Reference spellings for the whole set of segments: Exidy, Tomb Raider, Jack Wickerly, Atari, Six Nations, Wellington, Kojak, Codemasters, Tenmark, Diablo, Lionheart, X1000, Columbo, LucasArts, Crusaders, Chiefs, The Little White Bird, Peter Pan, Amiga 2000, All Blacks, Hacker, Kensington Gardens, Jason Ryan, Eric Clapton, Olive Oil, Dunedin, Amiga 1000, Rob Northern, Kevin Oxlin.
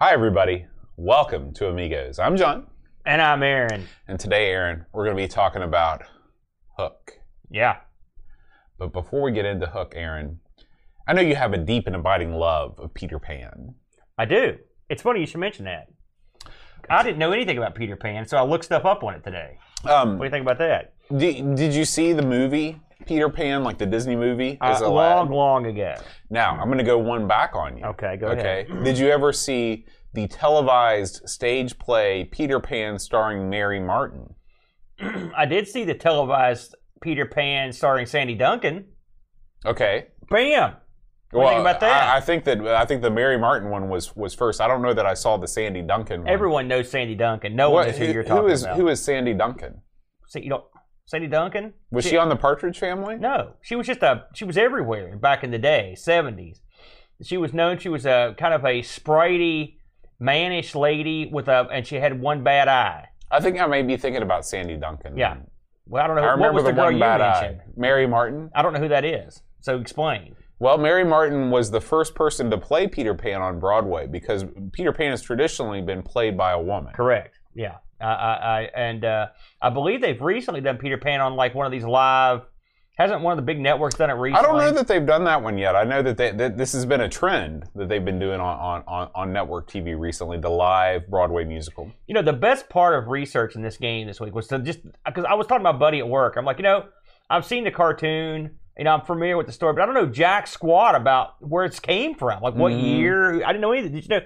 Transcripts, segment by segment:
Hi, everybody. Welcome to Amigos. I'm John. And I'm Aaron. And today, Aaron, we're going to be talking about Hook. Yeah. But before we get into Hook, Aaron, I know you have a deep and abiding love of Peter Pan. I do. It's funny you should mention that. I didn't know anything about Peter Pan, so I looked stuff up on it today. What do you think about that? Did you see the movie Peter Pan, like the Disney movie? Long ago. Now, I'm going to go one back on you. Okay, go ahead. Did you ever see the televised stage play Peter Pan starring Mary Martin? I did see the televised Peter Pan starring Sandy Duncan. Okay. Bam! What do you think about that? I think the Mary Martin one was first. I don't know that I saw the Sandy Duncan one. Everyone knows Sandy Duncan. No one knows who you're talking about. Who is Sandy Duncan? So you don't... Sandy Duncan? Was she on the Partridge Family? No. She was everywhere back in the day, 70s. She was known, she was a kind of a spritey, mannish lady and she had one bad eye. I think I may be thinking about Sandy Duncan. Yeah. Well, I don't know. I remember the girl you mentioned. Mary Martin? I don't know who that is. So explain. Well, Mary Martin was the first person to play Peter Pan on Broadway because Peter Pan has traditionally been played by a woman. Correct. Yeah. I believe they've recently done Peter Pan on like one of these live. Hasn't one of the big networks done it recently? I don't know that they've done that one yet. I know that, this has been a trend that they've been doing on network TV recently, the live Broadway musical. You know, the best part of researching this game this week was to just, because I was talking to my buddy at work. I'm like, I've seen the cartoon. I'm familiar with the story, but I don't know jack squat about where it came from. Like what year? I didn't know either. Did you know?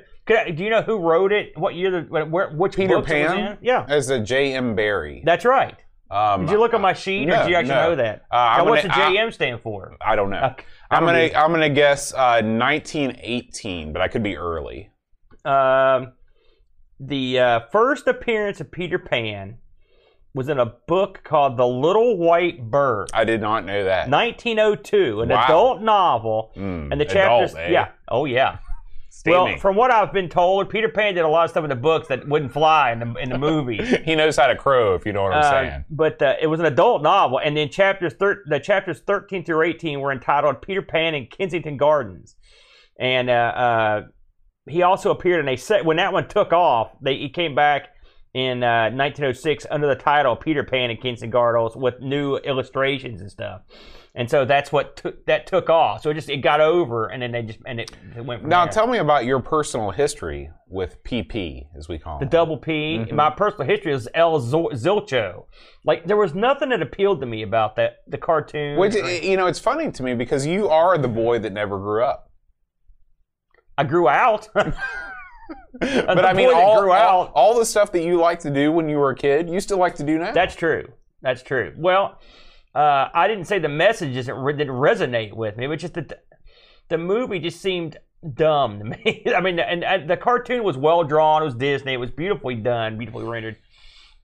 Do you know who wrote it? What year? Which Peter Pan? It was in? Yeah, as a J.M. Barrie. That's right. Did you look on my sheet, or did you actually know that? What's the J.M. stand for? I don't know. Okay. I'm gonna guess 1918, but I could be early. The first appearance of Peter Pan was in a book called The Little White Bird. I did not know that. 1902, an adult novel, and the chapters. Adult, eh? Yeah. Oh yeah. Steamy. Well, from what I've been told, Peter Pan did a lot of stuff in the books that wouldn't fly in the movies. He knows how to crow, if you know what I'm saying. But it was an adult novel, and then chapters 13 through 18 were entitled Peter Pan in Kensington Gardens. And he also appeared in when that one took off, he came back in 1906 under the title Peter Pan in Kensington Gardens with new illustrations and stuff. And so that's what took off. So it got over, and then it went from there. Now tell me about your personal history with PP, as we call it. The double P. Mm-hmm. My personal history is El Zilcho. Like there was nothing that appealed to me about that the cartoon. Which it's funny to me because you are the boy that never grew up. I grew out. But I mean, all the stuff that you liked to do when you were a kid, you still like to do now. That's true. That's true. Well. I didn't say the message didn't resonate with me, but just the movie just seemed dumb to me. I mean, and the cartoon was well drawn. It was Disney. It was beautifully done, beautifully rendered.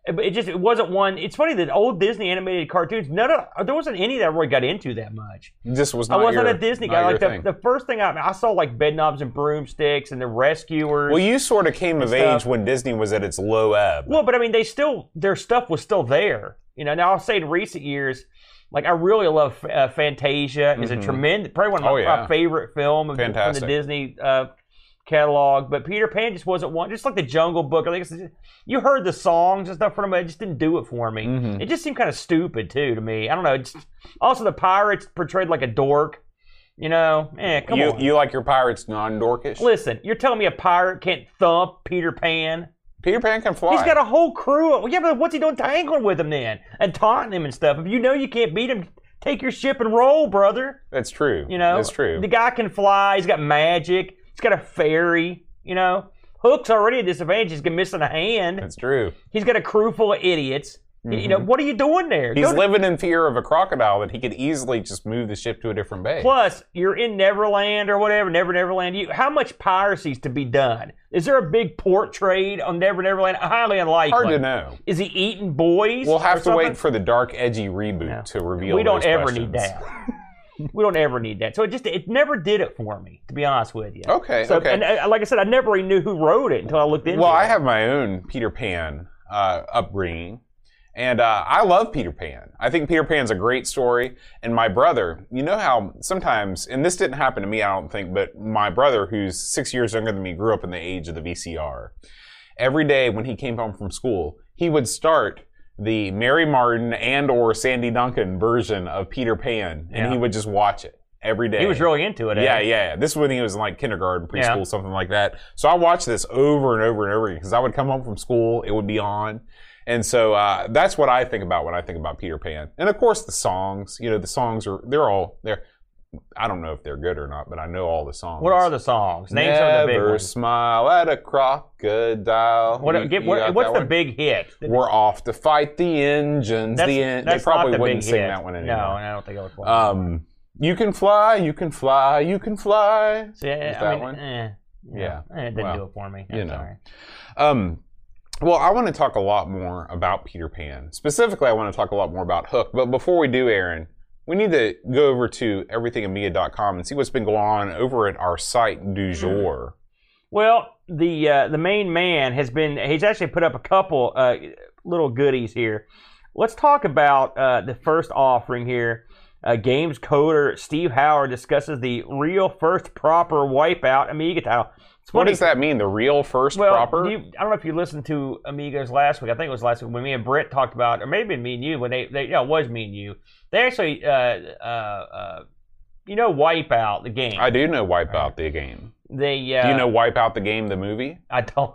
But it wasn't one. It's funny that old Disney animated cartoons. There wasn't any that I really got into that much. This was not. I wasn't a Disney guy. Like the first thing I saw, like Bedknobs and Broomsticks and The Rescuers. Well, you sort of came of age when Disney was at its low ebb. Well, but I mean, their stuff was still there. Now I'll say in recent years, like I really love Fantasia. It's a tremendous, probably one of my favorite film of from the Disney catalog. But Peter Pan just wasn't one. Just like the Jungle Book, I think you heard the songs and stuff from it. It just didn't do it for me. Mm-hmm. It just seemed kind of stupid too to me. I don't know. Also, the pirates portrayed like a dork. Come on. You like your pirates non-dorkish? Listen, you're telling me a pirate can't thump Peter Pan? Peter Pan can fly. He's got a whole crew. Yeah, but what's he doing tangling with him then? And taunting him and stuff. If you know you can't beat him, take your ship and roll, brother. That's true. That's true. The guy can fly. He's got magic. He's got a fairy. Hook's already at disadvantage. He's missing a hand. That's true. He's got a crew full of idiots. You know, what are you doing there? He's living in fear of a crocodile that he could easily just move the ship to a different bay. Plus, you're in Neverland or whatever, Neverland. How much piracy is to be done? Is there a big port trade on Neverland? Highly unlikely. Hard to know. Is he eating boys? We'll have to wait for the dark, edgy reboot to reveal. We don't ever need that. We don't ever need that. So it never did it for me, to be honest with you. Okay, so, okay. And like I said, I never even knew who wrote it until I looked into it. Well, I have my own Peter Pan upbringing. And I love Peter Pan. I think Peter Pan's a great story. And my brother, you know how sometimes, and this didn't happen to me, I don't think, but my brother, who's 6 years younger than me, grew up in the age of the VCR. Every day when he came home from school, he would start the Mary Martin and or Sandy Duncan version of Peter Pan, and he would just watch it every day. He was really into it. Yeah. This is when he was in like kindergarten, preschool, something like that. So I watched this over and over and over again because I would come home from school, it would be on. And so that's what I think about when I think about Peter Pan. And of course the songs, you know, the songs are, they're all, I don't know if they're good or not, but I know all the songs. What are the songs? Names are the big ones. Never smile at a crocodile. What's the big hit? We're off to fight the engines. They probably wouldn't sing that one anymore. No, I don't think it would. You can fly, you can fly, you can fly. Yeah, that one. Yeah. It didn't do it for me. I'm sorry. Well, I want to talk a lot more about Peter Pan. Specifically, I want to talk a lot more about Hook. But before we do, Aaron, we need to go over to everythingamiga.com and see what's been going on over at our site du jour. Well, the main man has been, he's actually put up a couple little goodies here. Let's talk about the first offering here. Games coder Steve Howard discusses the real first proper Wipeout Amiga title. What does that mean, the real first proper? I don't know if you listened to Amigos last week. I think it was last week when me and Brett talked about, or maybe me and you, when it was me and you. They actually, you know Wipeout, the game. I do know Wipeout, the game. Do you know Wipeout, the game, the movie? I don't.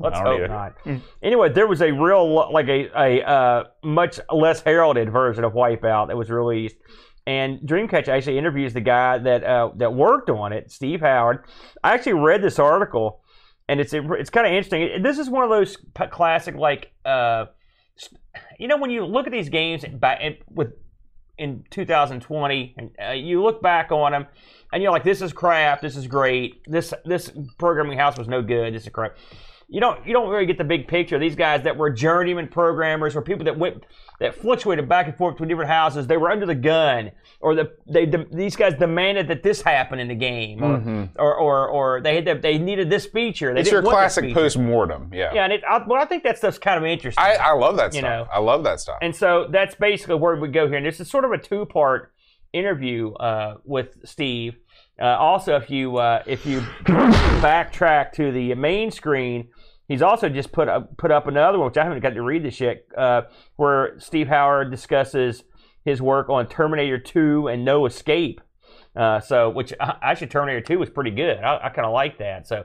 Let's hope not. Anyway, there was a real, like a much less heralded version of Wipeout that was released. And Dreamcatcher actually interviews the guy that worked on it, Steve Howard. I actually read this article, and it's kind of interesting. This is one of those classic, like, you know, when you look at these games in 2020, and you look back on them, and you're like, this is crap, this is great, this programming house was no good, this is crap. You don't really get the big picture. These guys that were journeyman programmers or people that fluctuated back and forth to different houses, they were under the gun, or these guys demanded that this happen in the game, or they needed this feature. It's your classic post-mortem, yeah. And I think that stuff's kind of interesting. I love that stuff. I love that stuff. And so that's basically where we go here. And this is sort of a two-part interview with Steve. Also, if you backtrack to the main screen, he's also just put up another one, which I haven't got to read this yet, where Steve Howard discusses his work on Terminator 2 and No Escape. Which actually Terminator 2 was pretty good. I kind of like that. So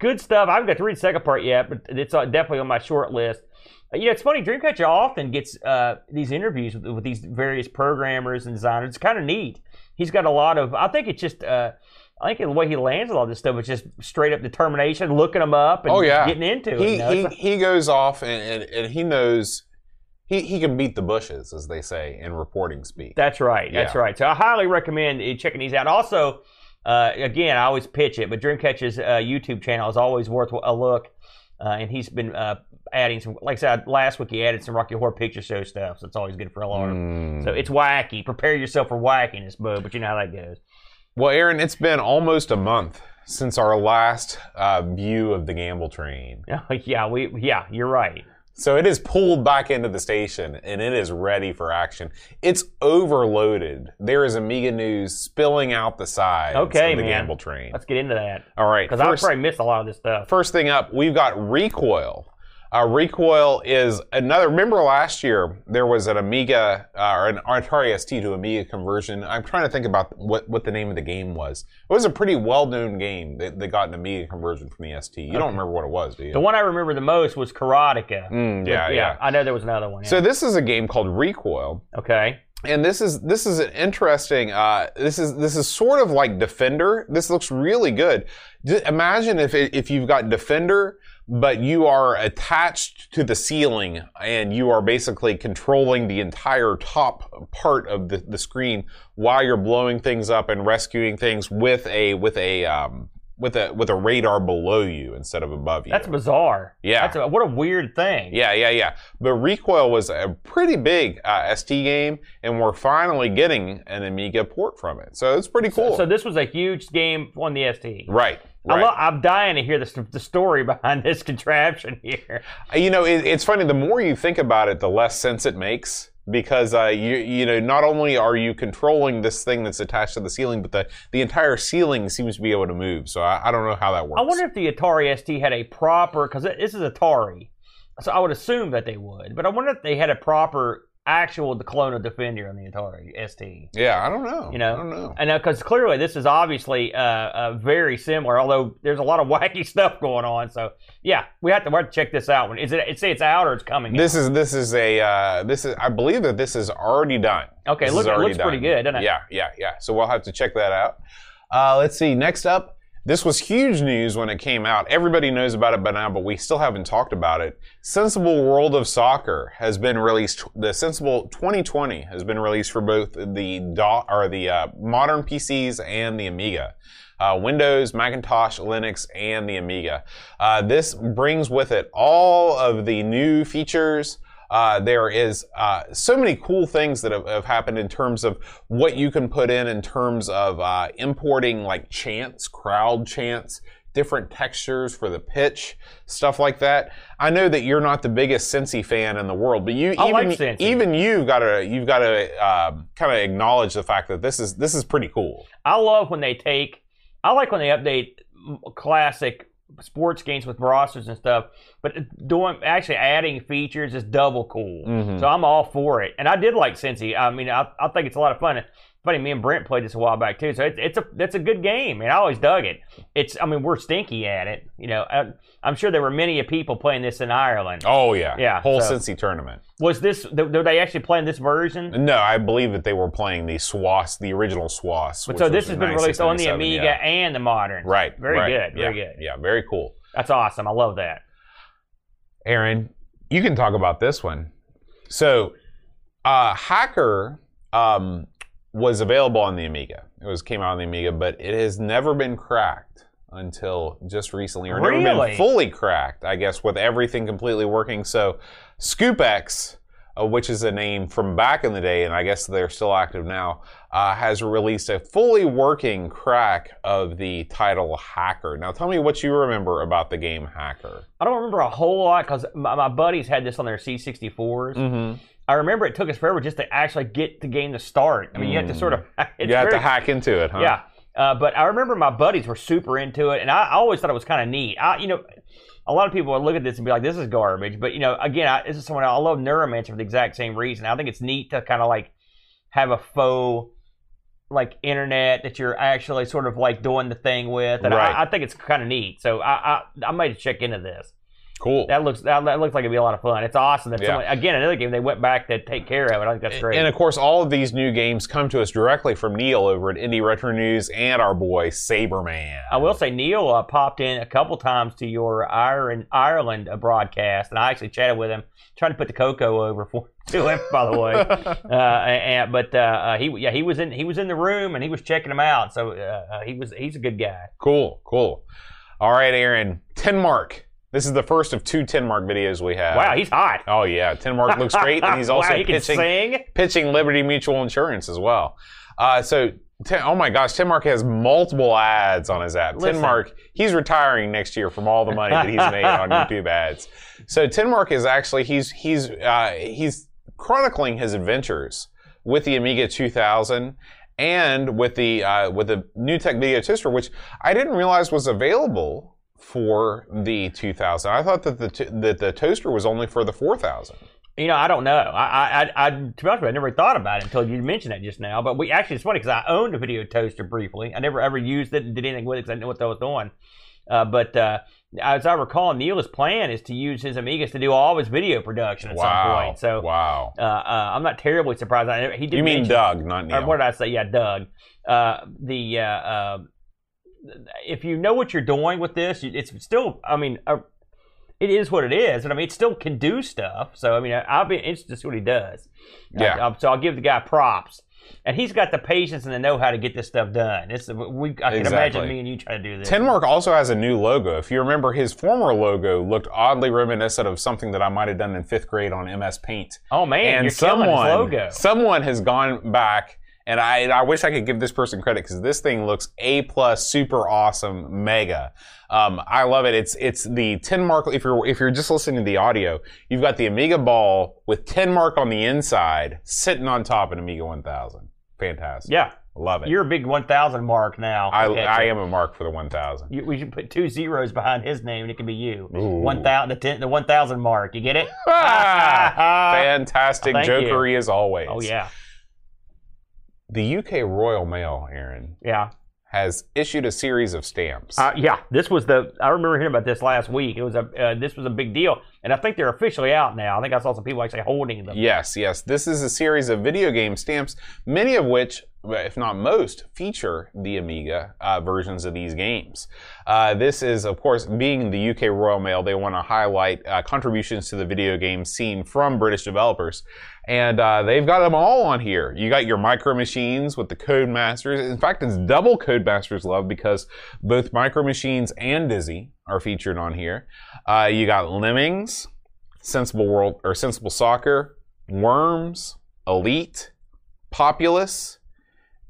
good stuff. I haven't got to read the second part yet, but it's definitely on my short list. You know, it's funny, Dreamcatcher often gets these interviews with these various programmers and designers. It's kind of neat. He's got a lot of, I think the way he lands a lot of this stuff is just straight up determination, looking them up and getting into it. He goes off and he knows, he can beat the bushes, as they say, in reporting speak. That's right, that's right. So I highly recommend checking these out. Also, again, I always pitch it, but Dreamcatcher's YouTube channel is always worth a look. And he's been adding some, like I said, last week he added some Rocky Horror Picture Show stuff, so it's always good for a lot of them. So it's wacky. Prepare yourself for wackiness, Bo, but you know how that goes. Well, Aaron, it's been almost a month since our last view of the Gamble Train. Yeah, you're right. So it is pulled back into the station, and it is ready for action. It's overloaded. There is Amiga news spilling out the sides of the Gamble Train. Let's get into that. All right. Because I probably missed a lot of this stuff. First thing up, we've got Recoil. Recoil is another, remember last year there was an Amiga, or an Atari ST to Amiga conversion. I'm trying to think about what the name of the game was. It was a pretty well-known game that got an Amiga conversion from the ST. You don't remember what it was, do you? The one I remember the most was Karateka. I know there was another one. Yeah. So this is a game called Recoil. Okay. And this is an interesting. This is sort of like Defender. This looks really good. Imagine if you've got Defender, but you are attached to the ceiling and you are basically controlling the entire top part of the screen while you're blowing things up and rescuing things with a radar below you instead of above you. That's bizarre. Yeah. That's what a weird thing. Yeah. But Recoil was a pretty big ST game, and we're finally getting an Amiga port from it. So it's pretty cool. So this was a huge game on the ST. Right. Right. I'm dying to hear the story behind this contraption here. You know, it's funny. The more you think about it, the less sense it makes. Because you know, not only are you controlling this thing that's attached to the ceiling, but the entire ceiling seems to be able to move. So I don't know how that works. I wonder if the Atari ST had a proper, because this is Atari, so I would assume that they would. But I wonder if they had a proper actual Declone Defender on the Atari ST. Yeah, I don't know. You know, I don't know. And because clearly this is obviously very similar, although there's a lot of wacky stuff going on. So yeah, we have to check this out. Is it? Say it's out or it's coming? This is I believe that this is already done. Okay, this looks pretty good, doesn't it? Yeah. So we'll have to check that out. Let's see. Next up. This was huge news when it came out. Everybody knows about it by now, but we still haven't talked about it. Sensible World of Soccer has been released. The Sensible 2020 has been released for both the modern PCs and the Amiga. Windows, Macintosh, Linux, and the Amiga. This brings with it all of the new features. There is so many cool things that have happened in terms of what you can put in terms of importing like chants, crowd chants, different textures for the pitch, stuff like that. I know that you're not the biggest Sensi fan in the world, but even you've got to kind of acknowledge the fact that this is pretty cool. I like when they update classic sports games with rosters and stuff, but actually adding features is double cool. Mm-hmm. So I'm all for it, and I did like Sensi. I mean, I think it's a lot of fun. It's funny, me and Brent played this a while back too. So it's a good game, and I always dug it. We're stinky at it. You know, I'm sure there were many people playing this in Ireland. Oh yeah, whole Sensi tournament. Was this? Were they actually playing this version? No, I believe that they were playing the SWAS, the original SWAS. But so this has been released on the Amiga and the modern. Right. Very good. Yeah, very cool. That's awesome. I love that. Aaron, you can talk about this one. So, Hacker was available on the Amiga. It came out on the Amiga, but it has never been cracked until just recently, or never been fully cracked, I guess, with everything completely working. So. ScoopX, which is a name from back in the day, and I guess they're still active now, has released a fully working crack of the title Hacker. Now, tell me what you remember about the game Hacker. I don't remember a whole lot because my buddies had this on their C64s. Mm-hmm. I remember it took us forever just to actually get the game to start. I mean, you have to sort of... You have to hack into it, huh? Yeah. But I remember my buddies were super into it, and I always thought it was kind of neat. A lot of people would look at this and be like, this is garbage. But, you know, again, this is someone I love Neuromancer for the exact same reason. I think it's neat to kind of, like, have a faux, like, internet that you're actually sort of, like, doing the thing with. And right. I think it's kind of neat. So I might check into this. Cool. That looks like it'd be a lot of fun. It's awesome that someone, again, another game they went back to take care of it. I think that's great. And of course, all of these new games come to us directly from Neil over at Indie Retro News and our boy Saberman. I will say Neil popped in a couple times to your Ireland broadcast, and I actually chatted with him, trying to put the cocoa over to him. By the way, he was in the room and he was checking him out. So he's a good guy. Cool. All right, Aaron. Tenmark. This is the first of two Tenmark videos we have. Wow, he's hot. Oh, yeah. Tenmark looks great, and he's also pitching Liberty Mutual Insurance as well. Oh, my gosh, Tenmark has multiple ads on his app. Listen. Tenmark, he's retiring next year from all the money that he's made on YouTube ads. So Tenmark is actually, he's chronicling his adventures with the Amiga 2000 and with the New Tech Video Toaster, which I didn't realize was available for the 2000. I thought that the toaster was only for the 4000. You know, I don't know. I to be honest with you, I never thought about it until you mentioned that just now. But we actually, it's funny because I owned a video toaster briefly. I never ever used it and did anything with it because I didn't know what that was doing. But as I recall, Neil's plan is to use his Amigas to do all of his video production at some point. So, I'm not terribly surprised. You mean Doug, not Neil. What did I say? Yeah, Doug. If you know what you're doing with this, it's still, I mean, it is what it is, and I mean, it still can do stuff. So I mean, I'll be interested to see what he does. Yeah. So I'll give the guy props, and he's got the patience and the know-how to get this stuff done. It's I can imagine me and you trying to do this. Tenmark also has a new logo. If you remember, his former logo looked oddly reminiscent of something that I might have done in 5th grade on MS Paint. Oh man, and you're killing his logo. Someone has gone back. And I wish I could give this person credit because this thing looks A+, super awesome, mega. I love it. It's the Tenmark. If you're just listening to the audio, you've got the Amiga ball with Tenmark on the inside, sitting on top of an Amiga 1000. Fantastic. Yeah, love it. You're a big 1000 mark now. I am a mark for the 1000. We should put 2 zeros behind his name, and it can be you. Ooh. 1000, the 1000 mark. You get it? Fantastic jokery as always. Oh yeah. The UK Royal Mail, Aaron, has issued a series of stamps. This was I remember hearing about this last week. It was this was a big deal, and I think they're officially out now. I think I saw some people actually holding them. Yes. This is a series of video game stamps, many of which, if not most, feature the Amiga versions of these games. This is, of course, being the UK Royal Mail, they want to highlight contributions to the video game scene from British developers. And they've got them all on here. You got your Micro Machines with the Codemasters. In fact, it's double Codemasters love because both Micro Machines and Dizzy are featured on here. You got Lemmings, Sensible Soccer, Worms, Elite, Populous,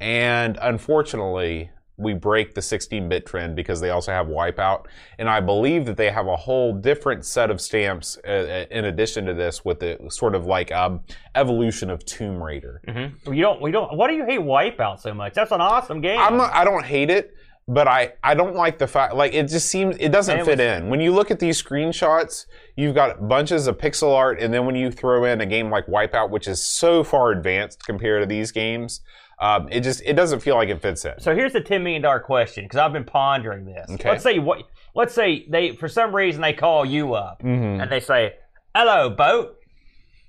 and unfortunately, we break the 16-bit trend because they also have Wipeout. And I believe that they have a whole different set of stamps in addition to this with the sort of like evolution of Tomb Raider. Mm-hmm. Why do you hate Wipeout so much? That's an awesome game. I don't hate it, but I don't like the fact, like it just seems, it doesn't fit in. When you look at these screenshots, you've got bunches of pixel art. And then when you throw in a game like Wipeout, which is so far advanced compared to these games, it doesn't feel like it fits in. So here's the $10 million question, because I've been pondering this. Okay. Let's say they, for some reason, they call you up, mm-hmm. and they say, "Hello, boat.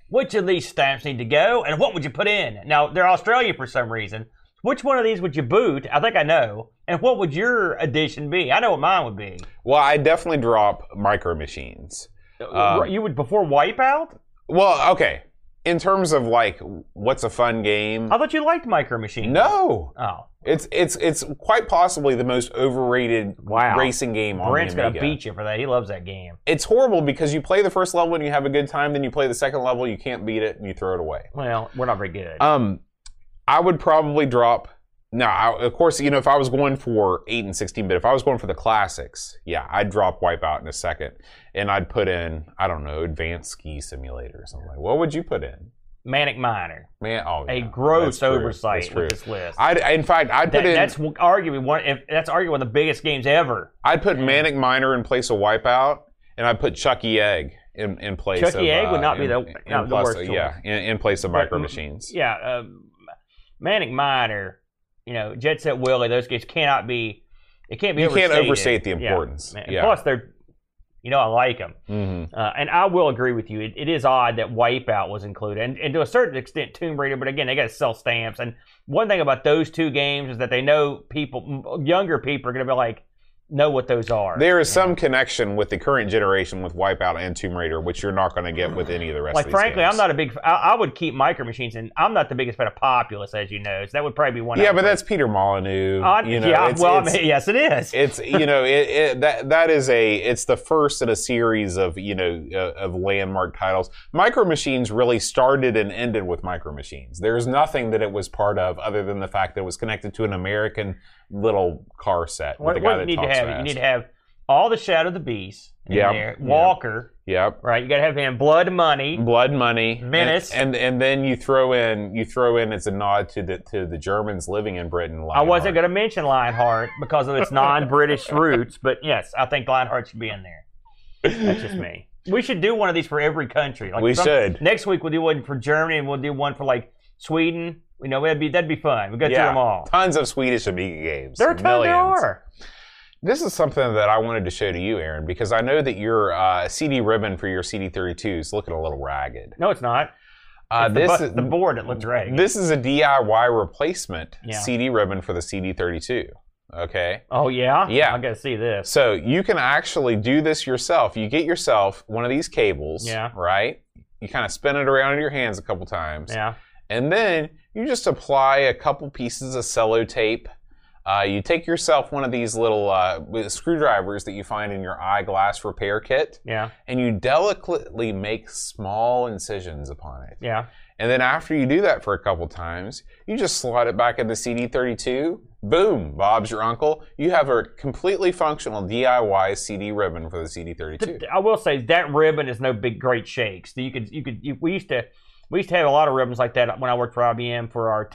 Which of these stamps need to go, and what would you put in?" Now, they're Australian for some reason. Which one of these would you boot? I think I know. And what would your addition be? I know what mine would be. Well, I definitely drop Micro Machines. You would before Wipeout? Well, okay. In terms of like, what's a fun game? I thought you liked Micro Machines. No. Oh. It's quite possibly the most overrated racing game on the Amiga. Brent's gonna beat you for that. He loves that game. It's horrible because you play the first level and you have a good time, then you play the second level, you can't beat it, and you throw it away. Well, we're not very good. I would probably drop. Of course, if I was going for 8 and 16-bit, if I was going for the classics, I'd drop Wipeout in a second. And I'd put in, I don't know, Advanced Ski Simulator or something. What would you put in? Manic Miner. A gross oversight with this list. That's arguably one of the biggest games ever. I'd put Manic Miner in place of Wipeout, and I'd put Chuck E. Egg. In place Chuck E. Egg would not be the worst choice. Yeah, in place of Micro Machines. Yeah, Manic Miner. Jet Set Willy, those kids cannot be. It can't be. You can't overstate the importance. Yeah. Plus, they're. I like them, mm-hmm. And I will agree with you. It is odd that Wipeout was included, and to a certain extent, Tomb Raider. But again, they got to sell stamps. And one thing about those two games is that they know people, younger people, are going to be like, know what those are. There is some connection with the current generation with Wipeout and Tomb Raider, which you're not going to get with any of the rest of these games. I'm not a big... I would keep Micro Machines, and I'm not the biggest fan of Populous, as you know, so that would probably be one... Yeah, but that's Peter Molyneux. Yes, it is. It's, it's the first in a series of, of landmark titles. Micro Machines really started and ended with Micro Machines. There's nothing that it was part of other than the fact that it was connected to an American little car set. You need to have all the Shadow of the Beast in there. Walker. Yep. Right. You got to have him. Blood Money. Menace. And then you throw in it's a nod to the Germans living in Britain. Lionheart. I wasn't going to mention Lionheart because of its non-British roots, but yes, I think Lionheart should be in there. That's just me. We should do one of these for every country. Should. Next week we'll do one for Germany and we'll do one for like Sweden. That'd be fun. We'll go through them all. Tons of Swedish Amiga games. There are. This is something that I wanted to show to you, Aaron, because I know that your CD ribbon for your CD32 is looking a little ragged. No, it's not. It's the board that looks ragged. This is a DIY replacement CD ribbon for the CD32. Okay. Oh, yeah? Yeah. I got to see this. So you can actually do this yourself. You get yourself one of these cables, yeah, right? You kind of spin it around in your hands a couple times. Yeah. And then you just apply a couple pieces of sellotape. You take yourself one of these little screwdrivers that you find in your eyeglass repair kit. Yeah. And you delicately make small incisions upon it. Yeah. And then after you do that for a couple times, you just slide it back in the CD32. Boom, Bob's your uncle. You have a completely functional DIY CD ribbon for the CD32. I will say that ribbon is no big great shakes. We used to have a lot of ribbons like that when I worked for IBM for our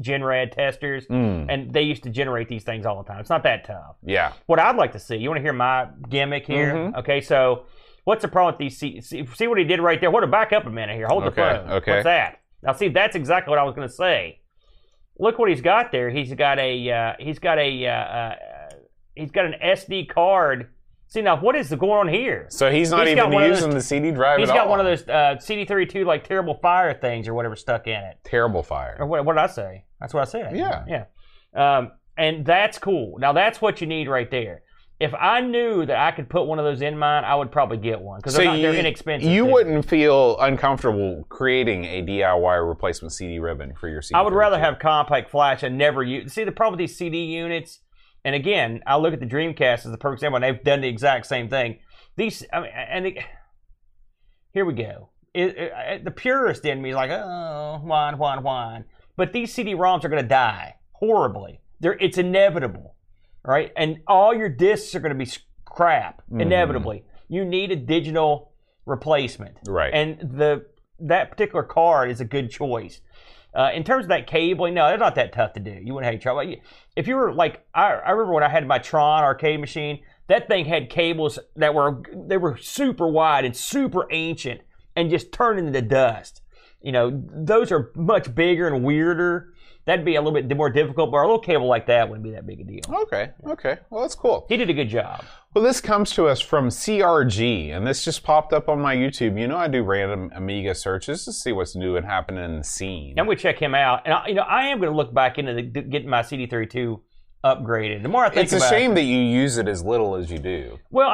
Genrad testers, and they used to generate these things all the time. It's not that tough. Yeah. What I'd like to see, you want to hear my gimmick here? Mm-hmm. Okay, so what's the problem with these? See what he did right there? What? Back up a minute here. Hold the phone. Okay. What's that? Now, see, that's exactly what I was going to say. Look what he's got there. He's got an SD card. See, now, what is going on here? So he's not even using the CD drive at all. He's got one of those CD32, like, terrible fire things or whatever stuck in it. Terrible fire. Or what did I say? That's what I said. Yeah. Yeah. And that's cool. Now, that's what you need right there. If I knew that I could put one of those in mine, I would probably get one. Because they're inexpensive. You wouldn't feel uncomfortable creating a DIY replacement CD ribbon for your CD. I would rather have compact flash and never use... See, the problem with these CD units... And again, I look at the Dreamcast as the perfect example, and they've done the exact same thing. Here we go. The purist in me is like, oh, whine. But these CD-ROMs are going to die horribly. It's inevitable, right? And all your discs are going to be crap, inevitably. You need a digital replacement. Right. And that particular card is a good choice. In terms of that cabling, no, they're not that tough to do. You wouldn't have trouble. If you were like, I remember when I had my Tron arcade machine, that thing had cables that were super wide and super ancient and just turned into dust. You know, those are much bigger and weirder. That'd be a little bit more difficult, but a little cable like that wouldn't be that big a deal. Okay. Well, that's cool. He did a good job. Well, this comes to us from CRG, and this just popped up on my YouTube. You know, I do random Amiga searches to see what's new and happening in the scene. And we check him out. And, I am going to look back into getting my CD32 upgraded. The more I think about it. It's a shame that you use it as little as you do. Well,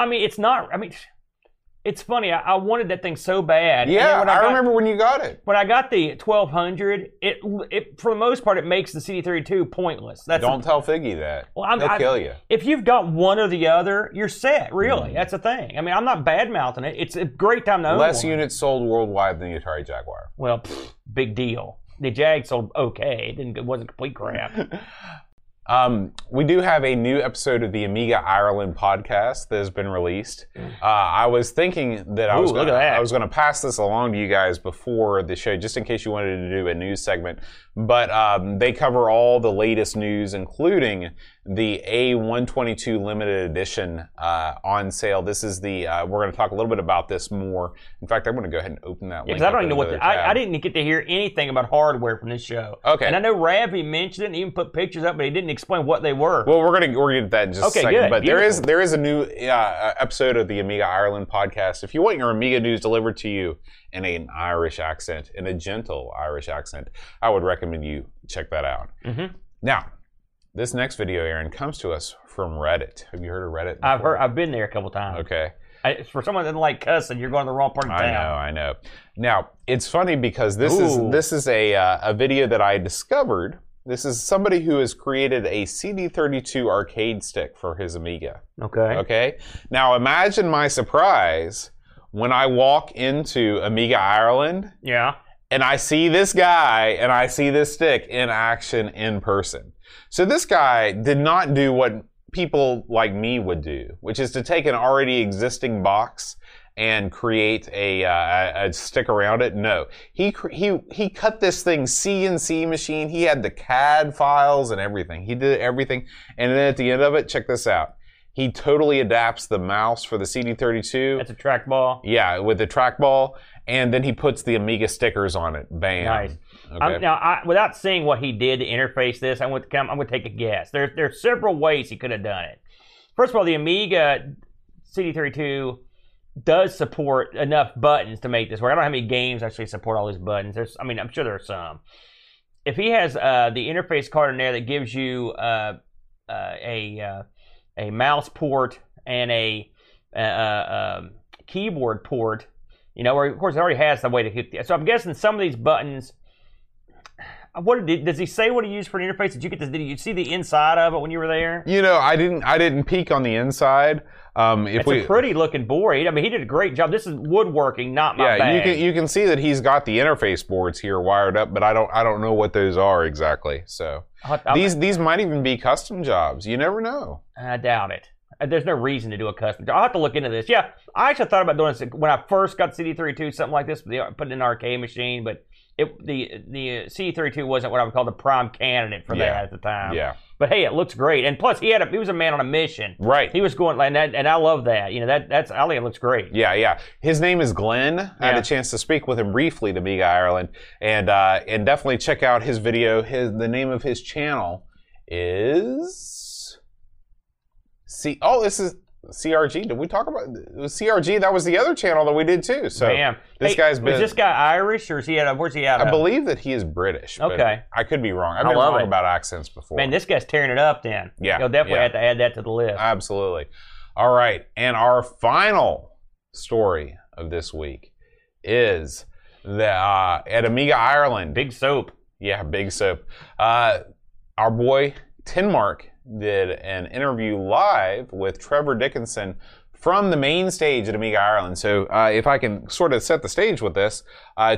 it's funny. I wanted that thing so bad. Yeah, I remember when you got it. When I got the 1200, it for the most part it makes the CD32 pointless. Don't tell Figgy that. Well, He'll kill you. If you've got one or the other, you're set. Really, that's the thing. I mean, I'm not bad mouthing it. It's a great time to own one. Less units sold worldwide than the Atari Jaguar. Well, big deal. The Jag sold okay. It wasn't complete crap. We do have a new episode of the Amiga Ireland podcast that has been released. I was thinking that I was going to pass this along to you guys before the show, just in case you wanted to do a news segment. But they cover all the latest news, including the A122 limited edition on sale. This is we're going to talk a little bit about this more. In fact, I'm going to go ahead and open that link. Because I don't even know I didn't get to hear anything about hardware from this show. Okay. And I know Ravi mentioned it and even put pictures up, but he didn't explain what they were. Well, we're going to get that in just a second. Good. But there is a new episode of the Amiga Ireland podcast. If you want your Amiga news delivered to you in an Irish accent, in a gentle Irish accent, I would recommend you check that out. Mm-hmm. Now, this next video, Aaron, comes to us from Reddit. Have you heard of Reddit before? I've been there a couple times. Okay. For someone that doesn't like cussing, you're going to the wrong part of town. I know. Now, it's funny because this is a video that I discovered. This is somebody who has created a CD32 arcade stick for his Amiga. Okay? Now, imagine my surprise when I walk into Amiga Ireland. Yeah. And I see this guy and I see this stick in action in person. So this guy did not do what people like me would do, which is to take an already existing box and create a stick around it. No, he cut this thing CNC machine. He had the CAD files and everything. He did everything, and then at the end of it, check this out. He totally adapts the mouse for the CD32. That's a trackball. Yeah, with the trackball. And then he puts the Amiga stickers on it. Bam. Nice. Okay. Without seeing what he did to interface this, I'm going to take a guess. There are several ways he could have done it. First of all, the Amiga CD32 does support enough buttons to make this work. I don't know how many games actually support all these buttons. I'm sure there are some. If he has the interface card in there that gives you a mouse port and a keyboard port, you know, or of course it already has some way to hit the, so I'm guessing some of these buttons, what did, does he say what he used for an interface? Did you get this, did you see the inside of it when you were there? You know, I didn't peek on the inside. It's a pretty looking board. I mean, he did a great job. This is woodworking, not my bag. Yeah, you can see that he's got the interface boards here wired up, but I don't know what those are exactly. So these might even be custom jobs. You never know. I doubt it. There's no reason to do a custom job. I'll have to look into this. Yeah, I actually thought about doing this when I first got CD32, something like this, put it in an arcade machine, but the CD32 wasn't what I would call the prime candidate for that at the time. Yeah. But hey, it looks great, and plus he was a man on a mission. Right. He was going, and I love that. You know, I think it looks great. Yeah, yeah. His name is Glenn. Yeah. I had a chance to speak with him briefly at Amiga Ireland, and definitely check out his video. The name of his channel is this is CRG. Did we talk about it? Was CRG? That was the other channel that we did too. So this guy's been. Is this guy Irish or is he out of? Where's he out of? I believe that he is British. Okay, I could be wrong. I've been wrong about accents before. Man, this guy's tearing it up. Then you'll definitely have to add that to the list. Absolutely. All right, and our final story of this week is the at Amiga Ireland. Big Soap. Yeah, Big Soap. Our boy Tenmark did an interview live with Trevor Dickinson from the main stage at Amiga Ireland. So if I can sort of set the stage with this,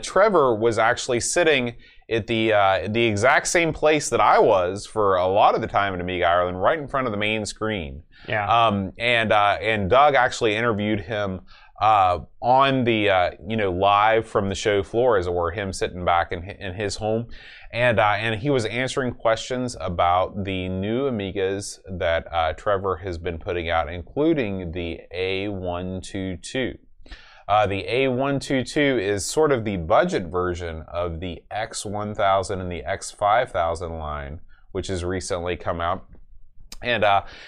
Trevor was actually sitting at the exact same place that I was for a lot of the time at Amiga Ireland, right in front of the main screen. Yeah. And Doug actually interviewed him on the live from the show floor, as it were, him sitting back in his home, and he was answering questions about the new Amigas that Trevor has been putting out, including the A122. The A122 is sort of the budget version of the X1000 and the X5000 line, which has recently come out. And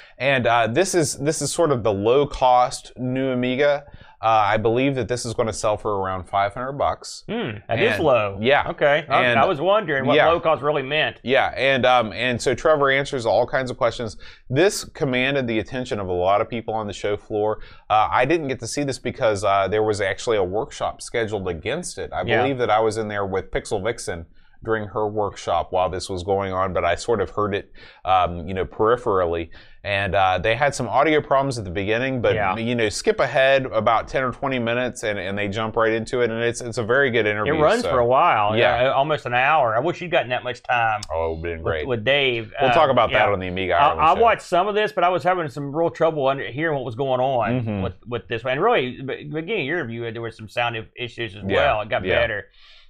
this is sort of the low-cost new Amiga. I believe that this is going to sell for around $500. That is low. Yeah. Okay. I was wondering what low cost really meant. Yeah. And so Trevor answers all kinds of questions. This commanded the attention of a lot of people on the show floor. I didn't get to see this because there was actually a workshop scheduled against it. I believe that I was in there with Pixel Vixen during her workshop while this was going on, but I sort of heard it, peripherally. And they had some audio problems at the beginning, but skip ahead about 10 or 20 minutes, and they jump right into it, and it's a very good interview. It runs for a while, almost an hour. I wish you'd gotten that much time. Oh, it would have been great with Dave. We'll talk about that on the Amiga Ireland show. I watched some of this, but I was having some real trouble hearing what was going on with this one. And really, beginning of your interview, there were some sound issues as well. It got better.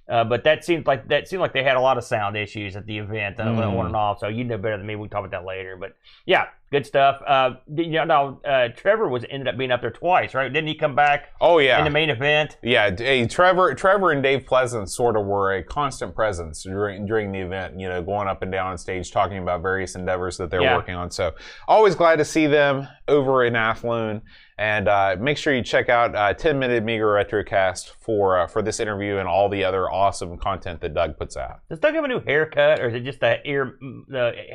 But that seemed like they had a lot of sound issues at the event, on and off. So you know better than me. We'll talk about that later. But yeah, good stuff. Trevor ended up being up there twice, right? Didn't he come back? Oh yeah, in the main event. Yeah, hey, Trevor and Dave Pleasance sort of were a constant presence during the event. You know, going up and down on stage talking about various endeavors that they're working on. So always glad to see them over in Athlone. And make sure you check out 10 Minute Amiga Retrocast for this interview and all the other awesome content that Doug puts out. Does Doug have a new haircut, or is it just the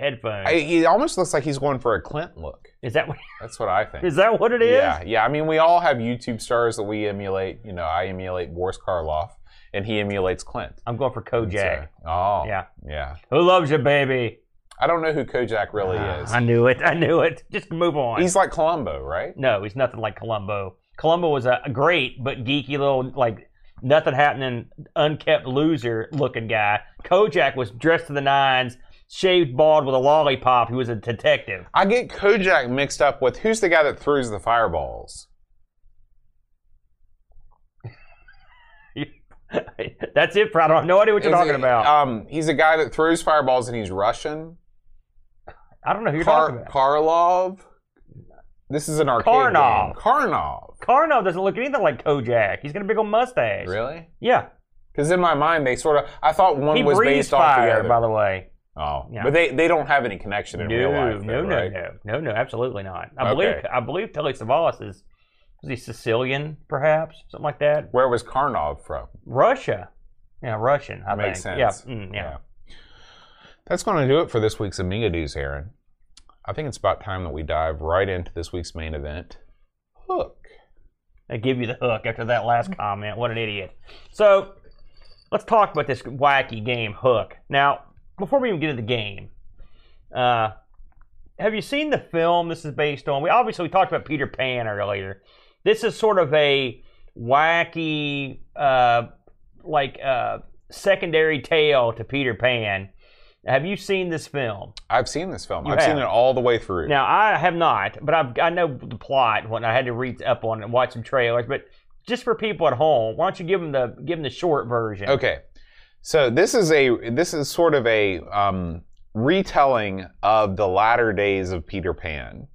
headphones? He almost looks like he's going for a Clint look. Is that what? That's what I think. Is that what it is? Yeah, yeah. I mean, we all have YouTube stars that we emulate. You know, I emulate Boris Karloff, and he emulates Clint. I'm going for Kojak. So, yeah. Who loves you, baby? I don't know who Kojak really is. I knew it. Just move on. He's like Columbo, right? No, he's nothing like Columbo. Columbo was a great but geeky little, like, nothing happening, unkept loser looking guy. Kojak was dressed to the nines, shaved bald with a lollipop. He was a detective. I get Kojak mixed up with who's the guy that throws the fireballs? That's it, I have no idea what you're talking about. He's a guy that throws fireballs and he's Russian. I don't know who you're talking about. Karlov? This is an arcade Karnov. Game. Karnov doesn't look anything like Kojak. He's got a big old mustache. Really? Yeah. Because in my mind, they sort of... I thought one was based off the other. By the way. Oh. Yeah. But they don't have any connection in real life. Though, No, absolutely not. I believe Telly Savalas is... Was he Sicilian, perhaps? Something like that? Where was Karnov from? Russia. Yeah, Russian, I think. Makes sense. Yeah. That's going to do it for this week's Amiga News, Aaron. I think it's about time that we dive right into this week's main event, Hook. I give you the hook after that last comment. What an idiot. So let's talk about this wacky game, Hook. Now, before we even get into the game, have you seen the film this is based on? We talked about Peter Pan earlier. This is sort of a wacky, secondary tale to Peter Pan. Have you seen this film? I've seen this film. I've seen it all the way through. Now, I have not, but I know the plot and whatnot. I had to read up on it and watch some trailers. But just for people at home, why don't you give them the short version? Okay. So this is sort of a retelling of the latter days of Peter Pan.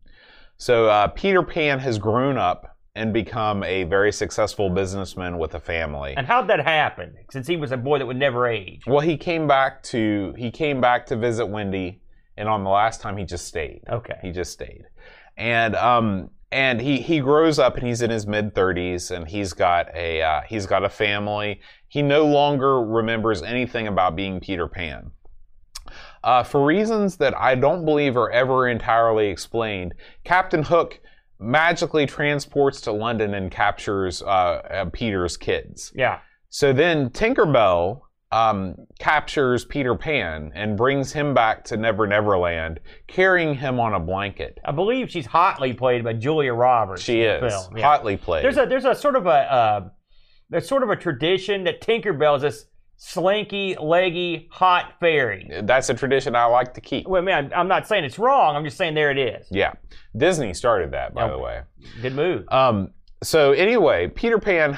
So Peter Pan has grown up and become a very successful businessman with a family. And how'd that happen? Since he was a boy that would never age. Well, he came back to visit Wendy, and on the last time he just stayed. Okay. He just stayed, and he grows up and he's in his mid-30s and he's got a family. He no longer remembers anything about being Peter Pan. For reasons that I don't believe are ever entirely explained, Captain Hook magically transports to London and captures Peter's kids. Yeah. So then Tinkerbell captures Peter Pan and brings him back to Never Never Land, carrying him on a blanket. I believe she's hotly played by Julia Roberts. She is in the film. Yeah. Hotly played. There's sort of a tradition that Tinkerbell is this slinky, leggy, hot fairy. That's a tradition I like to keep. Well, man, I'm not saying it's wrong. I'm just saying there it is. Yeah. Disney started that, by the way. Good move. So anyway, Peter Pan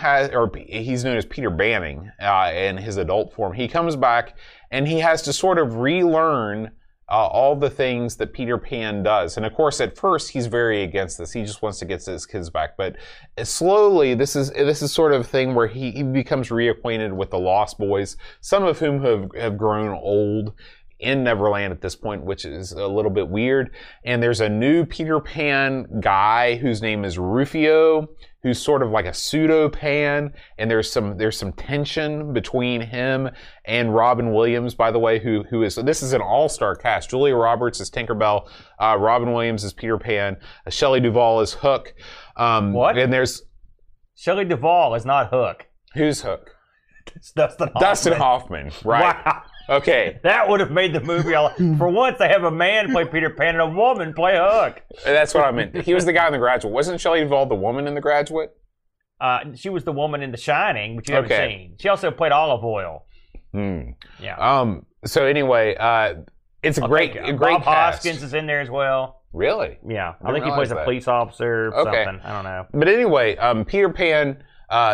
he's known as Peter Banning in his adult form. He comes back and he has to sort of relearn all the things that Peter Pan does. And of course, at first, he's very against this. He just wants to get his kids back. But slowly, this is sort of a thing where he becomes reacquainted with the Lost Boys, some of whom have grown old in Neverland at this point, which is a little bit weird. And there's a new Peter Pan guy whose name is Rufio, who's sort of like a pseudo Pan, and there's some tension between him and Robin Williams, by the way, who is. So this is an all-star cast. Julia Roberts is Tinkerbell, Robin Williams is Peter Pan, Shelley Duvall is Hook. What? And there's Shelley Duvall is not Hook. Who's Hook? It's Dustin Hoffman. Dustin Hoffman, right? Wow. Okay. That would have made the movie. For once, they have a man play Peter Pan and a woman play Hook. That's what I meant. He was the guy in The Graduate. Wasn't Shelley Duvall the woman in The Graduate? She was the woman in The Shining, which you haven't seen. She also played Olive Oil. Mm. Yeah. So anyway, it's a great cast. Bob Hoskins is in there as well. Really? Yeah. I think he plays a police officer or something. I don't know. But anyway, Peter Pan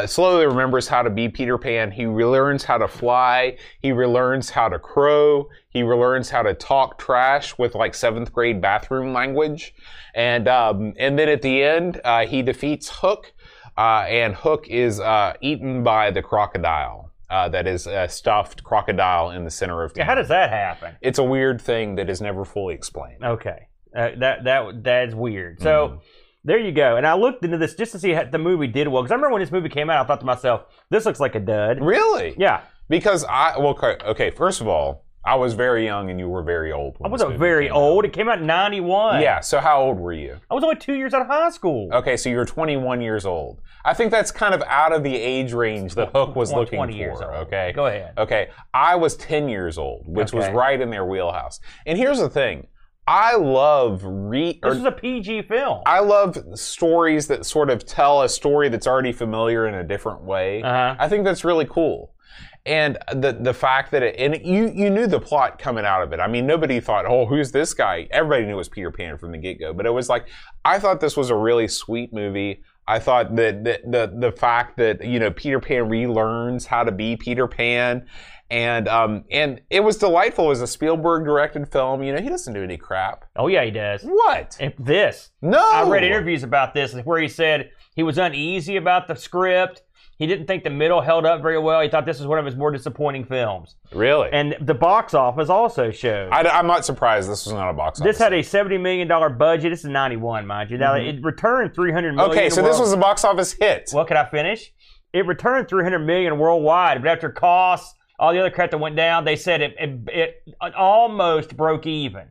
slowly remembers how to be Peter Pan. He relearns how to fly. He relearns how to crow. He relearns how to talk trash with like 7th grade bathroom language. And then at the end, he defeats Hook. And Hook is eaten by the crocodile. That is a stuffed crocodile in the center of town. How does that happen? It's a weird thing that is never fully explained. Okay. That's weird. So... Mm-hmm. There you go. And I looked into this just to see how the movie did well. Because I remember when this movie came out, I thought to myself, this looks like a dud. Really? Yeah. Because first of all, I was very young and you were very old. I wasn't very old. It came out in 91. Yeah, so how old were you? I was only 2 years out of high school. Okay, so you were 21 years old. I think that's kind of out of the age range that Hook was looking for. 20 years old. Okay. Go ahead. Okay. I was 10 years old, which was right in their wheelhouse. And here's the thing. I love... This is a PG film. I love stories that sort of tell a story that's already familiar in a different way. Uh-huh. I think that's really cool. And the fact that... you knew the plot coming out of it. I mean, nobody thought, oh, who's this guy? Everybody knew it was Peter Pan from the get-go. But it was like, I thought this was a really sweet movie. I thought that the fact that, you know, Peter Pan relearns how to be Peter Pan... And it was delightful. It was a Spielberg-directed film. You know, he doesn't do any crap. Oh, yeah, he does. What? This. No! I read interviews about this where he said he was uneasy about the script. He didn't think the middle held up very well. He thought this was one of his more disappointing films. Really? And the box office also showed. I'm not surprised this was not a box office. This had a $70 million budget. This is 91, mind you. Now, it returned $300 million. Okay, so this was a box office hit. Well, can I finish? It returned $300 million worldwide, but after costs... all the other crap that went down, they said it almost broke even.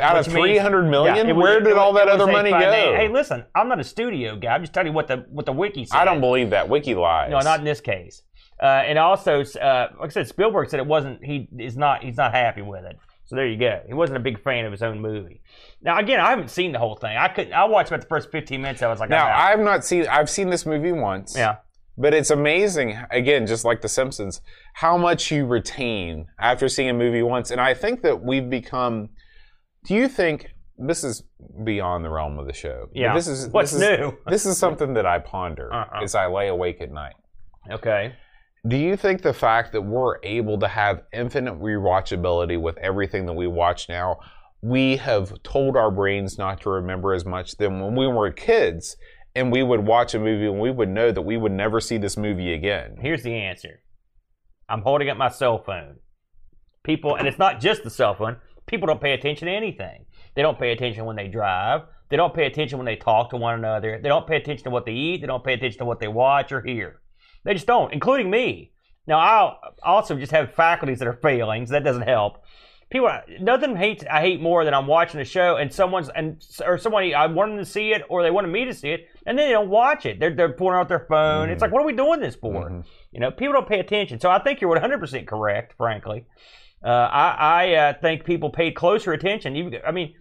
Out of 300 million? Where did all that other money go? Hey, listen, I'm not a studio guy. I'm just telling you what the wiki said. I don't believe that. Wiki lies. No, not in this case. And also, like I said, Spielberg said it wasn't. He's not happy with it. So there you go. He wasn't a big fan of his own movie. Now again, I haven't seen the whole thing. I watched about the first 15 minutes. I was like, now I've not seen. I've seen this movie once. Yeah. But it's amazing, again, just like The Simpsons, how much you retain after seeing a movie once. And I think that we've become. Do you think this is beyond the realm of the show? Yeah. This is new. This is something that I ponder as I lay awake at night. Okay. Do you think the fact that we're able to have infinite rewatchability with everything that we watch now, we have told our brains not to remember as much than when we were kids, and we would watch a movie and we would know that we would never see this movie again? Here's the answer. I'm holding up my cell phone. People, and it's not just the cell phone. People don't pay attention to anything. They don't pay attention when they drive. They don't pay attention when they talk to one another. They don't pay attention to what they eat. They don't pay attention to what they watch or hear. They just don't, including me. Now, I also just have faculties that are failing, so that doesn't help. People, nothing hates I hate more than I'm watching a show and someone I want them to see it or they wanted me to see it, and then they don't watch it. They're pulling out their phone. Mm. It's like, what are we doing this for? Mm-hmm. You know, people don't pay attention. So I think you're 100% correct, frankly. I think people paid closer attention. I mean,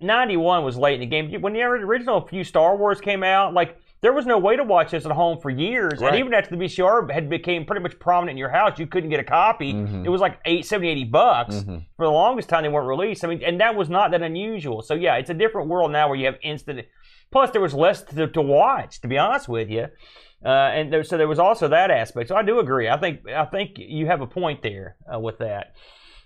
91 was late in the game. When the original few Star Wars came out, like, there was no way to watch this at home for years. Right. And even after the VCR had became pretty much prominent in your house, you couldn't get a copy. Mm-hmm. It was like $70, $80 for the longest time they weren't released. I mean, and that was not that unusual. So, yeah, it's a different world now where you have instant. Plus, there was less to watch, to be honest with you. And there, so there was also that aspect. So I do agree. I think you have a point there with that.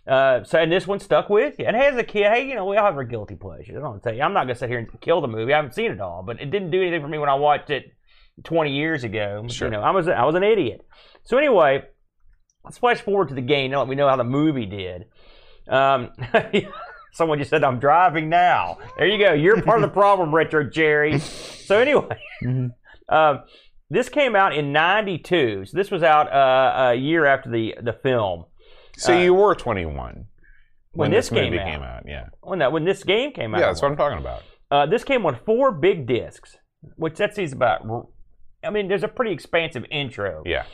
And this one stuck with you. And as a kid, hey, you know, we all have our guilty pleasures. I don't tell you. I'm not going to sit here and kill the movie. I haven't seen it all, but it didn't do anything for me when I watched it 20 years ago. Sure. You know, I was an idiot. So anyway, let's flash forward to the game now that we know how the movie did. Someone just said, I'm driving now. There you go. You're part of the problem, Retro Jerry. So anyway, this came out in 92. So this was out a year after the film. So you were 21 when this movie came out. Yeah. When this game came out. Yeah, that's what I'm talking about. This came on 4 big discs, which that seems about. I mean, there's a pretty expansive intro. Yeah.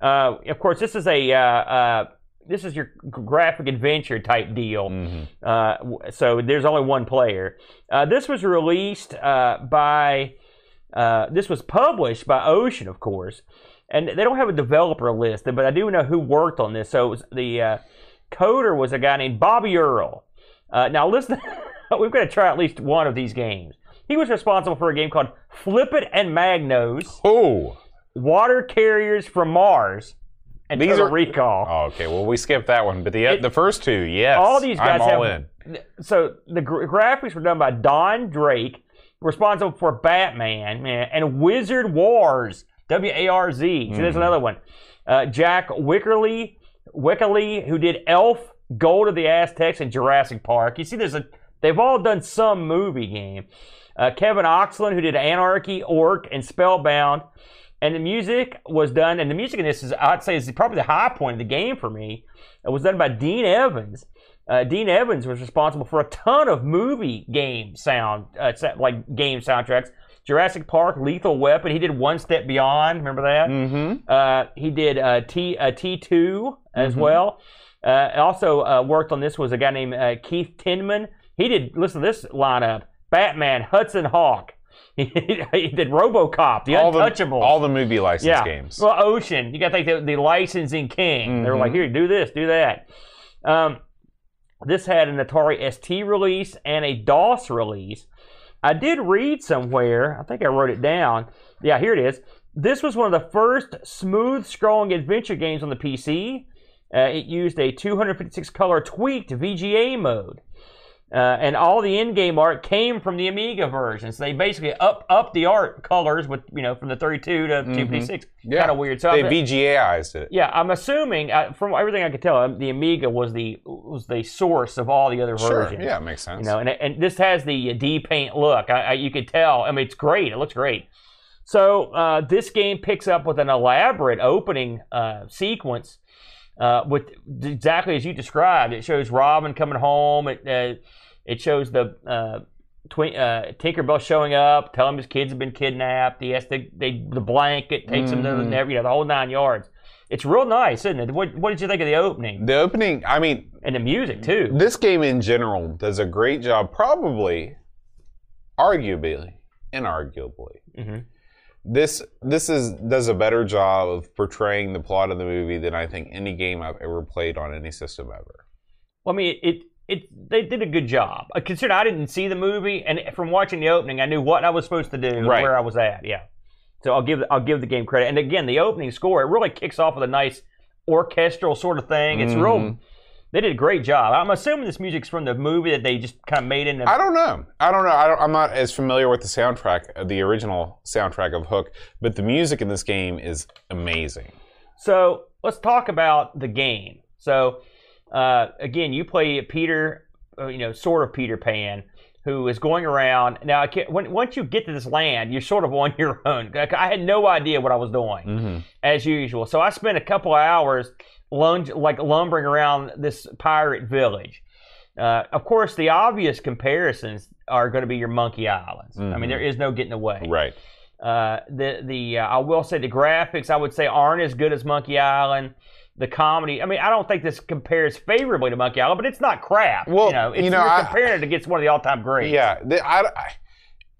Of course, this is a this is your graphic adventure type deal. Mm-hmm. So there's only one player. This was released by. This was published by Ocean, of course. And they don't have a developer list, but I do know who worked on this. So it was the coder was a guy named Bobby Earl. Now listen, we've got to try at least one of these games. He was responsible for a game called Flip It and Magnos. Oh, Water Carriers from Mars, and these Total Recall. Oh, okay, well we skipped that one, but the first two, yes. All these guys I'm all have. In. So the graphics were done by Don Drake, responsible for Batman and Wizard Wars. W-A-R-Z. So there's another one. Jack Wickerly, who did Elf, Gold of the Aztecs, and Jurassic Park. You see, they've all done some movie game. Kevin Oxlin, who did Anarchy, Orc, and Spellbound. And the music was done, and the music in this is, I'd say, is probably the high point of the game for me. It was done by Dean Evans. Dean Evans was responsible for a ton of movie game game soundtracks. Jurassic Park, Lethal Weapon. He did One Step Beyond. Remember that? Mm-hmm. He did T2 as well. Also worked on this was a guy named Keith Tinman. He did, listen to this lineup, Batman, Hudson Hawk. He did RoboCop, The Untouchables. All the movie license games. Well, Ocean. You got to think the licensing king. Mm-hmm. They were like, here, do this, do that. This had an Atari ST release and a DOS release. I did read somewhere, I think I wrote it down. Yeah, here it is. This was one of the first smooth-scrolling adventure games on the PC. It used a 256-color tweaked VGA mode. And all the in-game art came from the Amiga version. So they basically up the art colors with, you know, from the 32 to 256. Yeah. Kind of weird. So they VGAized it. Yeah, I'm assuming from everything I could tell, the Amiga was the source of all the other versions. Yeah, it makes sense. You know, and this has the D-Paint look. You could tell. I mean, it's great. It looks great. So this game picks up with an elaborate opening sequence. With exactly as you described, it shows Robin coming home. It It shows the Tinkerbell showing up, telling him his kids have been kidnapped. He has to, the blanket takes him to the, the whole 9 yards. It's real nice, isn't it? What did you think of the opening? The opening, I mean... And the music, too. This game in general does a great job, probably, arguably, inarguably. Mm-hmm. This does a better job of portraying the plot of the movie than I think any game I've ever played on any system ever. Well, I mean, they did a good job. Considering I didn't see the movie, and from watching the opening, I knew what I was supposed to do and where I was at, yeah. So I'll give the game credit. And again, the opening score, it really kicks off with a nice orchestral sort of thing. It's real, they did a great job. I'm assuming this music's from the movie that they just kind of made into... I don't know. I'm not as familiar with the soundtrack, the original soundtrack of Hook, but the music in this game is amazing. So let's talk about the game. So again, you play Peter, sort of Peter Pan, who is going around. Now, once you get to this land, you're sort of on your own. I had no idea what I was doing, as usual. So I spent a couple of hours lumbering around this pirate village. Of course, the obvious comparisons are going to be your Monkey Islands. I mean, there is no getting away. Right. I will say the graphics, I would say, aren't as good as Monkey Island. The comedy, I mean, I don't think this compares favorably to Monkey Island, but it's not crap. Well, you're comparing it against one of the all-time greats. Yeah,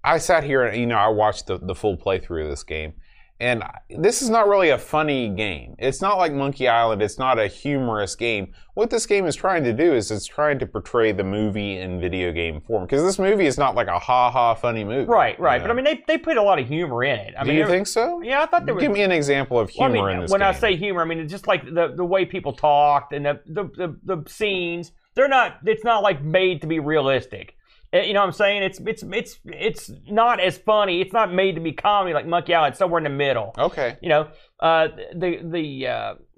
I sat here and I watched the full playthrough of this game, and this is not really a funny game. It's not like Monkey Island. It's not a humorous game. What this game is trying to do is it's trying to portray the movie in video game form, because this movie is not like a ha-ha funny movie. Right. But I mean, they put a lot of humor in it. Do you think so? Yeah, I thought there was... Give me an example of humor in this game. When I say humor, I mean, it's just like the way people talked and the scenes. It's not like made to be realistic. You know what I'm saying? It's not as funny. It's not made to be comedy like Monkey Island. It's somewhere in the middle. Okay. The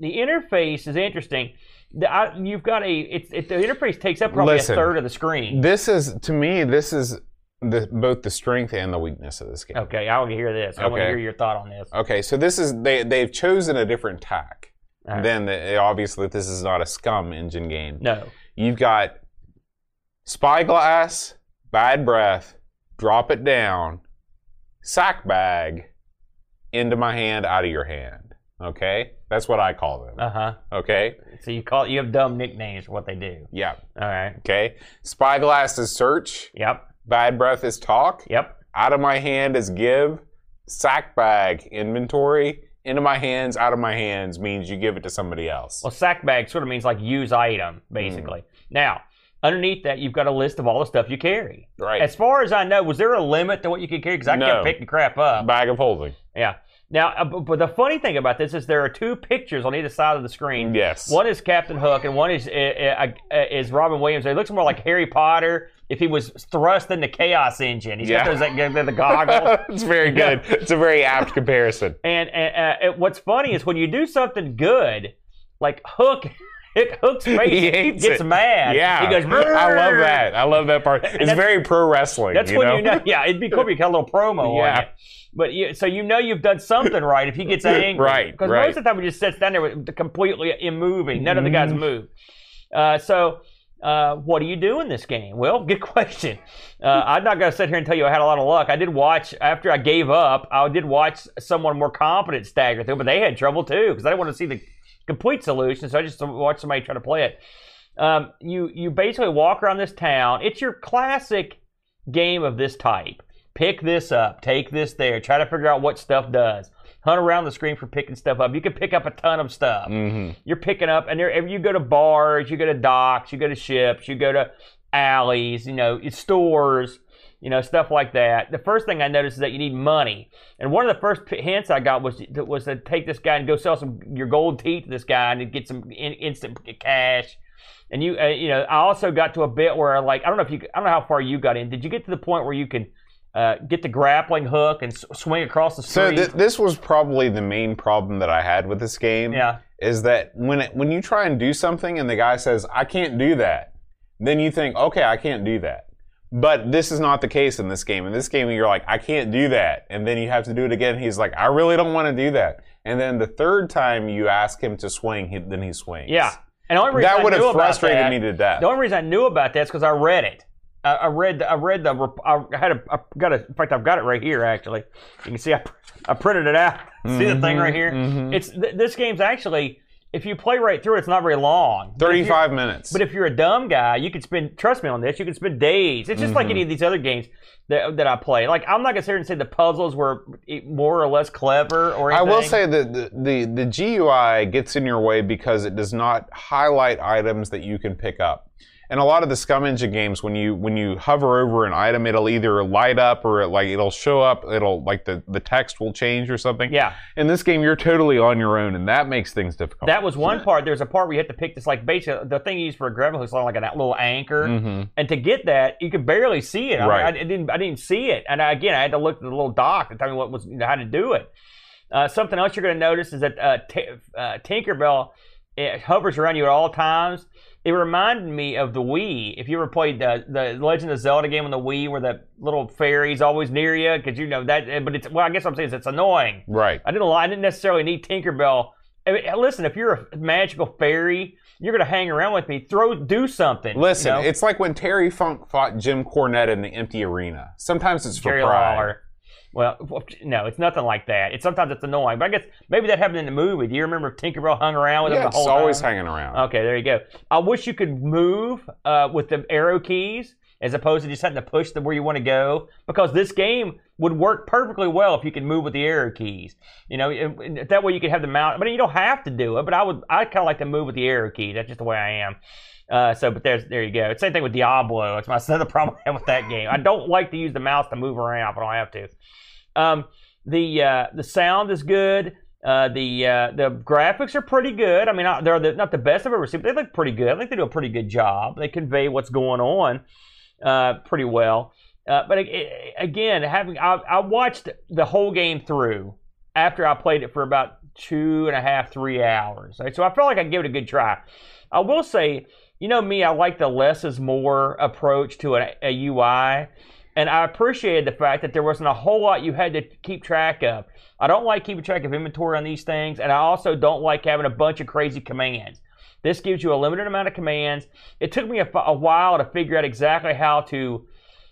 interface is interesting. The interface takes up probably a third of the screen. To me, this is both the strength and the weakness of this game. Okay, I want to hear this. Okay. I want to hear your thought on this. Okay, so this is they've chosen a different tack. Right. Obviously, this is not a Scum engine game. No. You've got Spyglass, Bad Breath, Drop It Down, Sack Bag, Into My Hand, Out of Your Hand. Okay? That's what I call them. Uh-huh. Okay? So you have dumb nicknames for what they do. Yeah. All right. Okay? Spyglass is search. Yep. Bad Breath is talk. Yep. Out of My Hand is give. Sack Bag, inventory. Into My Hands, out of my hands means you give it to somebody else. Well, Sack Bag sort of means like use item, basically. Now, underneath that, you've got a list of all the stuff you carry. Right. As far as I know, was there a limit to what you could carry? Because I kept picking crap up. Bag of holding. Yeah. Now, but the funny thing about this is there are two pictures on either side of the screen. Yes. One is Captain Hook, and one is Robin Williams. It looks more like Harry Potter if he was thrust in the Chaos Engine. He's got those the goggles. It's very good. It's a very apt comparison. And what's funny is when you do something good, like Hook. Hook's face, he hates gets it. Mad. Yeah. He goes, brrr. I love that. I love that part. It's very pro wrestling. That's when you know. Yeah, it'd be cool if you got a little promo on it. But so you've done something right if he gets angry. Right. Because most of the time he just sits down there completely immoving. None of the guys move. What do you do in this game? Well, good question. I'm not going to sit here and tell you I had a lot of luck. I did watch, after I gave up, I did watch someone more competent stagger through, but they had trouble too because I didn't want to see the complete solution, so I just watched somebody try to play it. You basically walk around this town. It's your classic game of this type. Pick this up, take this there, try to figure out what stuff does. Hunt around the screen for picking stuff up. You can pick up a ton of stuff. You're picking up, and you go to bars, you go to docks, you go to ships, you go to alleys, stores, stuff like that. The first thing I noticed is that you need money. And one of the first hints I got was to take this guy and go sell your gold teeth to this guy and get some instant cash. And I also got to a bit where I don't know how far you got in. Did you get to the point where you can get the grappling hook and swing across the street? So this was probably the main problem that I had with this game. Yeah. Is that when you try and do something and the guy says, I can't do that, then you think, okay, I can't do that. But this is not the case in this game. In this game, you're like, I can't do that. And then you have to do it again. He's like, I really don't want to do that. And then the third time you ask him to swing, then he swings. Yeah. And the only reason I knew about that is because I read it. I've got it right here, actually. You can see I printed it out. See the thing right here? It's this game's actually, if you play right through, it's not very long. 35 minutes. But if you're a dumb guy, you could spend, trust me on this, you could spend days. It's just like any of these other games that I play. Like, I'm not going to sit here and say the puzzles were more or less clever or anything. I will say that the GUI gets in your way because it does not highlight items that you can pick up. And a lot of the Scum Engine games, when you hover over an item, it'll either light up or it'll show up. It'll the text will change or something. Yeah. In this game, you're totally on your own, and that makes things difficult. That was one part. There's a part where you had to pick this basically the thing you use for a grappling hook is like a little anchor, and to get that, you could barely see it. Right. I didn't see it, and I had to look at the little doc to tell me what was how to do it. Something else you're going to notice is that Tinkerbell hovers around you at all times. It reminded me of the Wii. If you ever played the Legend of Zelda game on the Wii, where the little fairy's always near you, because you know that. But it's well, I guess what I'm saying is it's annoying. Right. I didn't necessarily need Tinkerbell. I mean, listen, if you're a magical fairy, you're gonna hang around with me. Do something. Listen, you know? It's like when Terry Funk fought Jim Cornette in the empty arena. Sometimes it's for pride. Well, no, it's nothing like that. Sometimes it's annoying, but I guess maybe that happened in the movie. Do you remember if Tinkerbell hung around with him the whole time? Yeah, it's always hanging around. Okay, there you go. I wish you could move with the arrow keys as opposed to just having to push them where you want to go, because this game would work perfectly well if you could move with the arrow keys. You know, that way you could have the mount. I mean, you don't have to do it, but I kind of like to move with the arrow key. That's just the way I am. But there you go. It's the same thing with Diablo. It's my other problem I have with that game. I don't like to use the mouse to move around, but I don't have to. The sound is good. The graphics are pretty good. I mean, they're not the best I've ever seen, but they look pretty good. I think they do a pretty good job. They convey what's going on pretty well. But I watched the whole game through after I played it for about 2.5 to 3 hours. Right? So I felt like I gave it a good try. I will say, you know me, I like the less is more approach to a UI. And I appreciated the fact that there wasn't a whole lot you had to keep track of. I don't like keeping track of inventory on these things, and I also don't like having a bunch of crazy commands. This gives you a limited amount of commands. It took me a while to figure out exactly how to,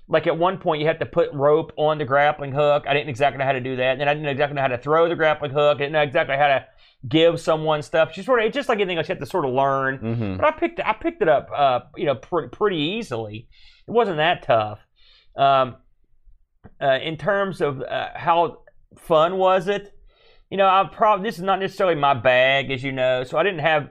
like at one point you had to put rope on the grappling hook. I didn't exactly know how to do that. Then I didn't exactly know how to throw the grappling hook. I didn't know exactly how to give someone stuff. It's just like anything else you have to sort of learn. But I picked it up, pretty easily. It wasn't that tough. In terms of how fun was it, you know, this is not necessarily my bag, as you know, so I didn't have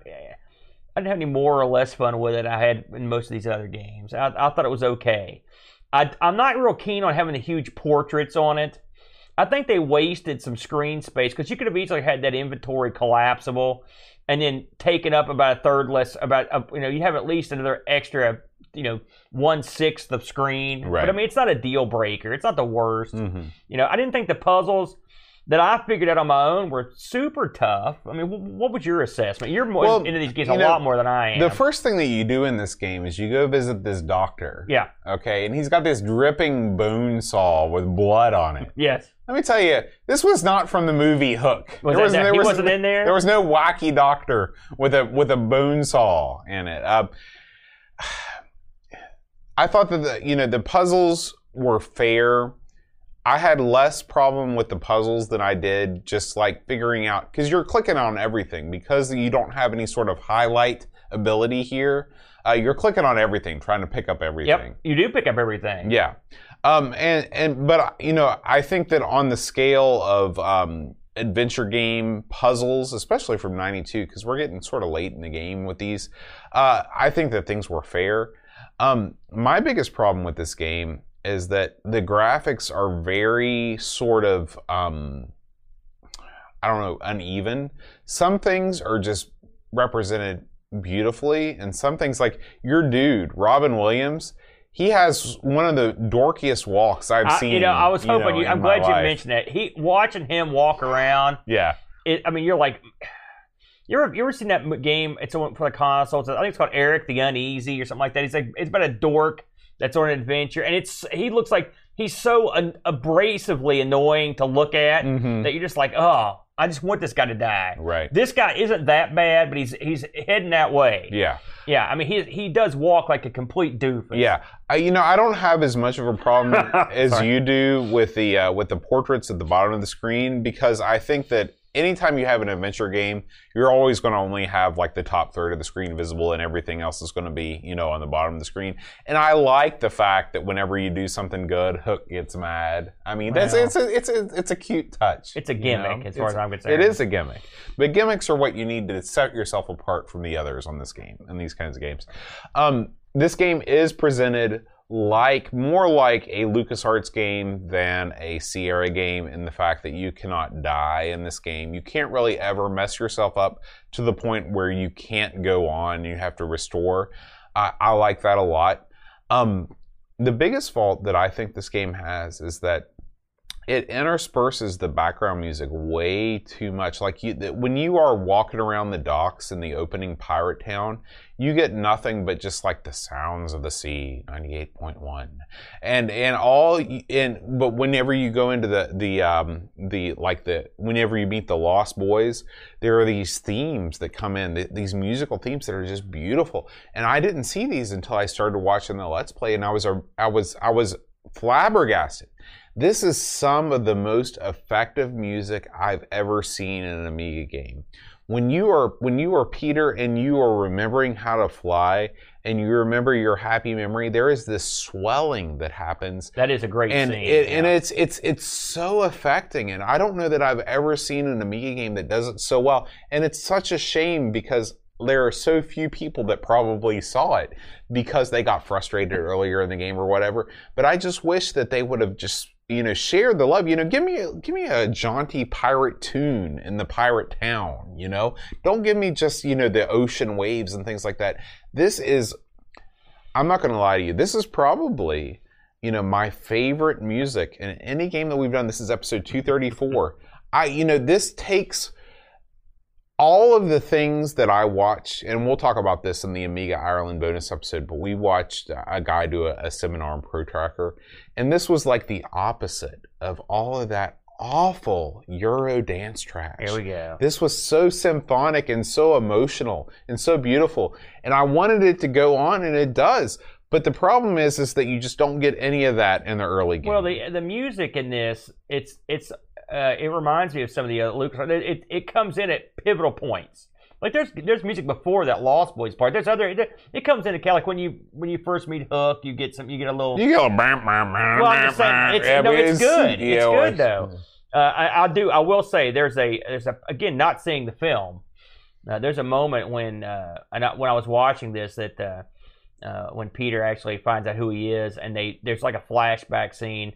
any more or less fun with it I had in most of these other games. I thought it was okay. I'm not real keen on having the huge portraits on it. I think they wasted some screen space because you could have easily had that inventory collapsible and then taken up about a third less, you have at least another extra, 1/6 of screen. Right. But I mean, it's not a deal breaker. It's not the worst. I didn't think the puzzles that I figured out on my own were super tough. I mean, what was your assessment? You're more into these games a lot more than I am. The first thing that you do in this game is you go visit this doctor. Yeah. Okay, and he's got this dripping bone saw with blood on it. Yes. Let me tell you, this was not from the movie Hook. He wasn't in there? There was no wacky doctor with a bone saw in it. I thought that the puzzles were fair. I had less problem with the puzzles than I did just figuring out, because you're clicking on everything because you don't have any sort of highlight ability here. You're clicking on everything, trying to pick up everything. Yep, you do pick up everything. Yeah, but I think that on the scale of adventure game puzzles, especially from '92, because we're getting sort of late in the game with these, I think that things were fair. My biggest problem with this game is that the graphics are very sort of, uneven. Some things are just represented beautifully, and some things, like your dude, Robin Williams, he has one of the dorkiest walks I've seen. I was hoping I'm glad you mentioned that. Watching him walk around. Yeah. You're like... You ever seen that game? It's for the console. I think it's called Eric the Uneasy or something like that. He's it's about a dork that's on an adventure, and he looks like he's so abrasively annoying to look at that you're just like, oh, I just want this guy to die. Right. This guy isn't that bad, but he's heading that way. Yeah. Yeah. I mean, he does walk like a complete doofus. Yeah. You know, I don't have as much of a problem as you do with the portraits at the bottom of the screen, because I think that anytime you have an adventure game, you're always going to only have like the top third of the screen visible, and everything else is going to be, you know, on the bottom of the screen. And I like the fact that whenever you do something good, Hook gets mad. I mean, that's it's a cute touch. It's a gimmick, you know? As far as I'm concerned. It is a gimmick, but gimmicks are what you need to set yourself apart from the others on this game and these kinds of games. This game is presented more like a LucasArts game than a Sierra game, in the fact that you cannot die in this game. You can't really ever mess yourself up to the point where you can't go on. You have to restore. I like that a lot. The biggest fault that I think this game has is that it intersperses the background music way too much. Like when you are walking around the docks in the opening pirate town, you get nothing but just like the sounds of the sea, 98.1, but whenever you go into whenever you meet the Lost Boys, there are these themes that come in, these musical themes that are just beautiful. And I didn't see these until I started watching the Let's Play, and I was flabbergasted. This is some of the most effective music I've ever seen in an Amiga game. When you are Peter and you are remembering how to fly and you remember your happy memory, there is this swelling that happens. That is a great scene. And it's so affecting. And I don't know that I've ever seen an Amiga game that does it so well. And it's such a shame, because there are so few people that probably saw it because they got frustrated earlier in the game or whatever. But I just wish that they would have just, you know, share the love. You know, give me a jaunty pirate tune in the pirate town, you know? Don't give me just, you know, the ocean waves and things like that. This is, I'm not going to lie to you, this is probably, you know, my favorite music in any game that we've done. This is episode 234. You know, this takes all of the things that I watch, and we'll talk about this in the Amiga Ireland bonus episode, but we watched a guy do a seminar on ProTracker, and this was like the opposite of all of that awful Euro dance trash. Here we go. This was so symphonic and so emotional and so beautiful, and I wanted it to go on, and it does. But the problem is that you just don't get any of that in the early game. Well, the music in this, it reminds me of some of the LucasArts. It comes in at pivotal points. Like there's music before that Lost Boys part. There's other. It comes into kind of like when you first meet Hook, you get a little. You go. Well, I'm just saying, it's good. It's good though. I will say there's a again, not seeing the film. There's a moment when I was watching this that. When Peter actually finds out who he is, and there's like a flashback scene,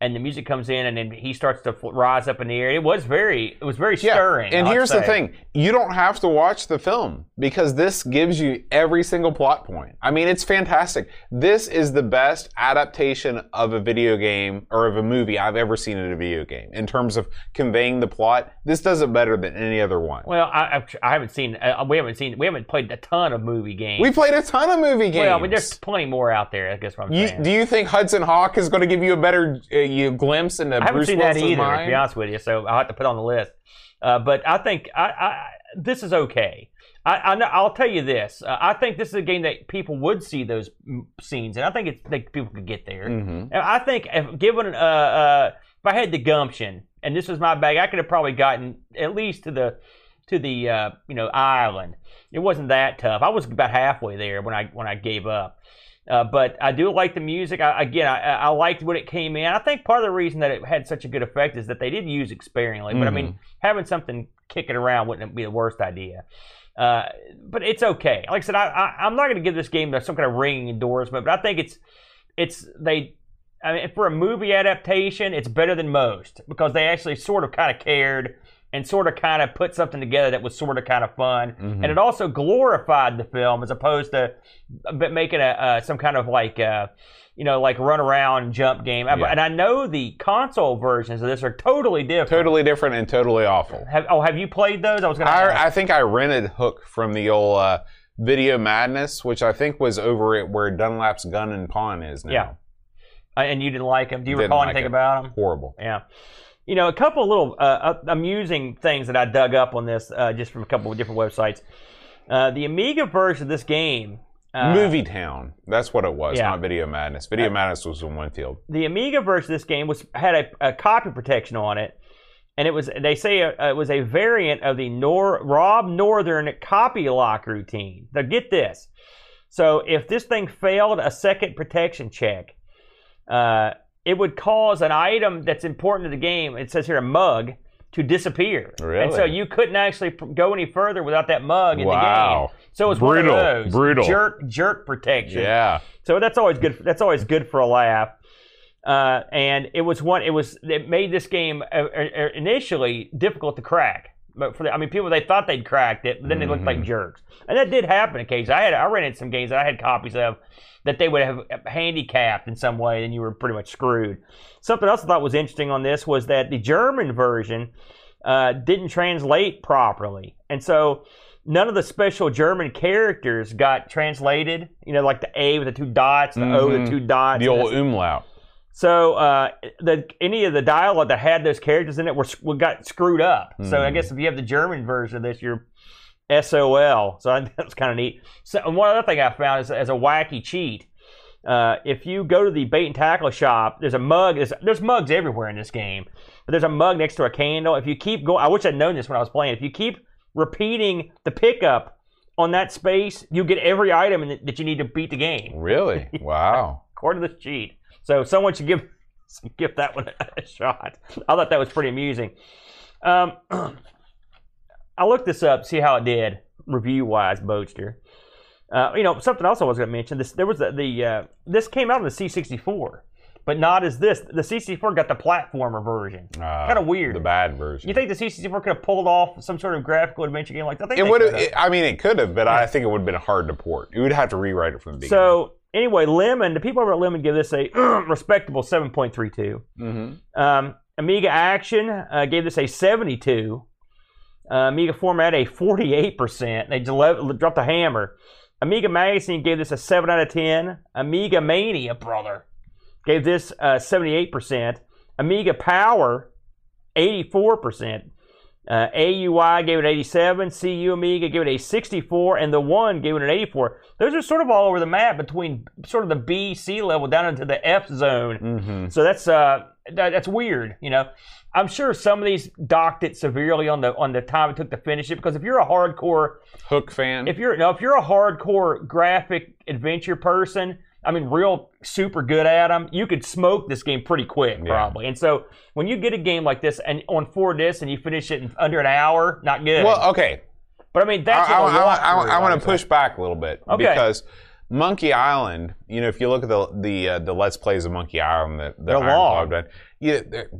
and the music comes in, and then he starts to rise up in the air. It was very stirring. And here's the thing: you don't have to watch the film, because this gives you every single plot point. I mean, it's fantastic. This is the best adaptation of a video game or of a movie I've ever seen in a video game in terms of conveying the plot. This does it better than any other one. Well, I haven't seen. We haven't played a ton of movie games. We played a ton of movie games. Well, but there's plenty more out there. I guess what I'm saying. Do you think Hudson Hawk is going to give you a better glimpse into Bruce Willis's mind? I haven't seen that either, to be honest with you. So I'll have to put on the list. But I think this is okay. I'll tell you this. I think this is a game that people would see those scenes, and I think people could get there. Mm-hmm. And I think if I had the gumption, and this was my bag, I could have probably gotten at least to the you know, island. It wasn't that tough. I was about halfway there when I gave up. But I do like the music. I liked when it came in. I think part of the reason that it had such a good effect is that they did use it sparingly. Mm-hmm. But I mean, having something kicking around wouldn't be the worst idea. But it's okay. Like I said, I'm not going to give this game some kind of ringing endorsement. But I think for a movie adaptation, it's better than most, because they actually sort of kind of cared and sort of kind of put something together that was sort of kind of fun. Mm-hmm. And it also glorified the film, as opposed to making some kind of like, you know, like run around and jump game. Yeah. And I know the console versions of this are totally different. Totally different and totally awful. Have you played those? I think I rented Hook from the old Video Madness, which I think was over at where Dunlap's Gun and Pawn is now. Yeah. And you didn't like them. Do you recall anything about them? Horrible. Yeah. You know, a couple little amusing things that I dug up on this just from a couple of different websites. The Amiga version of this game. Movie Town. That's what it was, yeah. Not Video Madness. Video Madness was in Winfield. The Amiga version of this game had a copy protection on it, and it was, they say it was a variant of the Rob Northern copy lock routine. Now get this. So if this thing failed a second protection check, it would cause an item that's important to the game, it says here a mug, to disappear. Really? And so you couldn't actually go any further without that mug in the game. So it's brutal, one of those jerk protection. Yeah. So that's always good. That's always good for a laugh. And it was one. It made this game initially difficult to crack. But people they thought they'd cracked it, but then they looked like jerks, and that did happen occasionally. I rented some games that I had copies of that they would have handicapped in some way, and you were pretty much screwed. Something else I thought was interesting on this was that the German version didn't translate properly, and so none of the special German characters got translated. You know, like the A with the two dots, the O with the two dots, the old umlaut. So any of the dialogue that had those characters in it got screwed up. So I guess if you have the German version of this, you're SOL. So that was kind of neat. So, and one other thing I found is as a wacky cheat, if you go to the bait and tackle shop, there's a mug. There's mugs everywhere in this game, but there's a mug next to a candle. If you keep going, I wish I'd known this when I was playing. If you keep repeating the pickup on that space, you get every item that you need to beat the game. Really? Wow. According to this cheat. So someone should give that one a shot. I thought that was pretty amusing. I looked this up, see how it did review-wise, Boatster. You know, something else I was going to mention. This came out on the C64, but not as this. The C64 got the platformer version. Kind of weird. The bad version. You think the C64 could have pulled off some sort of graphical adventure game like that? It could have, but I think it would have been hard to port. You would have to rewrite it from the beginning. So. Anyway, Lemon, the people over at Lemon give this a respectable 7.32. Amiga Action gave this a 72. Amiga Format a 48%. They dropped a hammer. Amiga Magazine gave this a 7 out of 10. Amiga Mania, brother, gave this 78%. Amiga Power, 84%. AUI gave it an 87, CU Amiga gave it a 64, and the One gave it an 84. Those are sort of all over the map between sort of the B, C level down into the F zone. So that's weird, you know. I'm sure some of these docked it severely on the time it took to finish it, because if you're a hardcore Hook fan, if you're a hardcore graphic adventure person, I mean, real super good at them, you could smoke this game pretty quick, probably. Yeah. And so when you get a game like this and on 4 discs and you finish it in under an hour, not good. Well, okay. But I mean, that's I want to push back a little bit, because Monkey Island, you know, if you look at the Let's Plays of Monkey Island, they're long. They're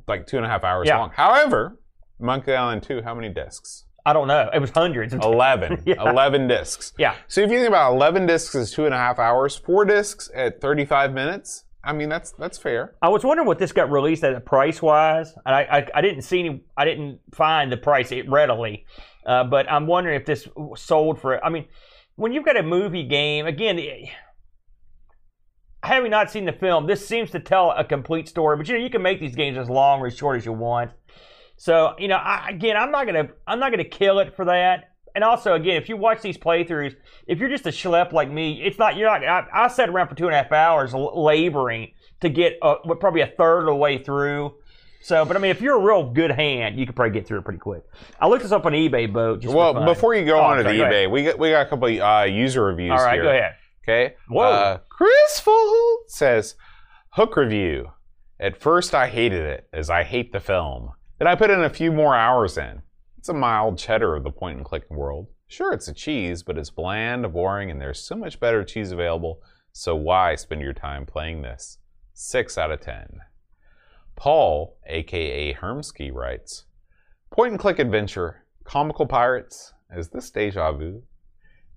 like 2.5 hours long. However, Monkey Island 2, how many discs? I don't know. It was hundreds. 11. 11 discs. Yeah. So if you think about 11 discs is 2.5 hours, 4 discs at 35 minutes, I mean, that's fair. I was wondering what this got released at price-wise. And I didn't see any, I didn't find the price readily. But I'm wondering if this sold for, I mean, when you've got a movie game, again, having not seen the film, this seems to tell a complete story. But, you know, you can make these games as long or as short as you want. So, you know, I'm not gonna kill it for that. And also, again, if you watch these playthroughs, if you're just a schlep like me, I sat around for 2.5 hours laboring to get probably a third of the way through. So, but I mean, if you're a real good hand, you could probably get through it pretty quick. I looked this up on eBay, Boat. Well, before you go on to the eBay, we got a couple of user reviews. All right, here. Go ahead. Okay. Whoa. Chris Full says, Hook review. At first, I hated it, as I hate the film. Then I put in a few more hours in. It's a mild cheddar of the point-and-click world. Sure, it's a cheese, but it's bland, boring, and there's so much better cheese available, so why spend your time playing this? 6 out of 10. Paul, a.k.a. Hermsky, writes, point-and-click adventure, comical pirates, is this deja vu?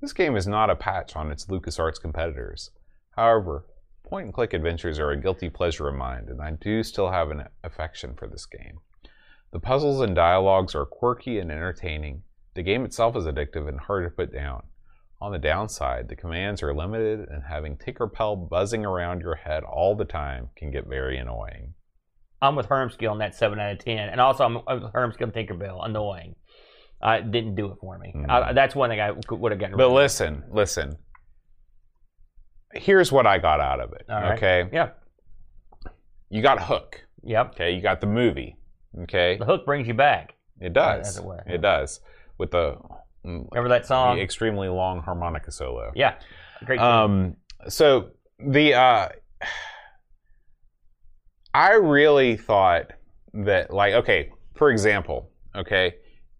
This game is not a patch on its LucasArts competitors. However, point-and-click adventures are a guilty pleasure of mine, and I do still have an affection for this game. The puzzles and dialogues are quirky and entertaining. The game itself is addictive and hard to put down. On the downside, the commands are limited, and having Tinkerbell buzzing around your head all the time can get very annoying. I'm with Hermskill on that 7 out of 10, and also I'm with Hermskill Tinkerbell. Annoying. Didn't do it for me. Mm-hmm. That's one thing I would have gotten. But listen. Here's what I got out of it. All right. Okay. Yeah. You got Hook. Yep. Okay. You got the movie. Okay. The Hook brings you back. It does. As it were. It does. With the remember that song? The extremely long harmonica solo. Yeah. Great. So the I really thought that, like, okay, for example, okay,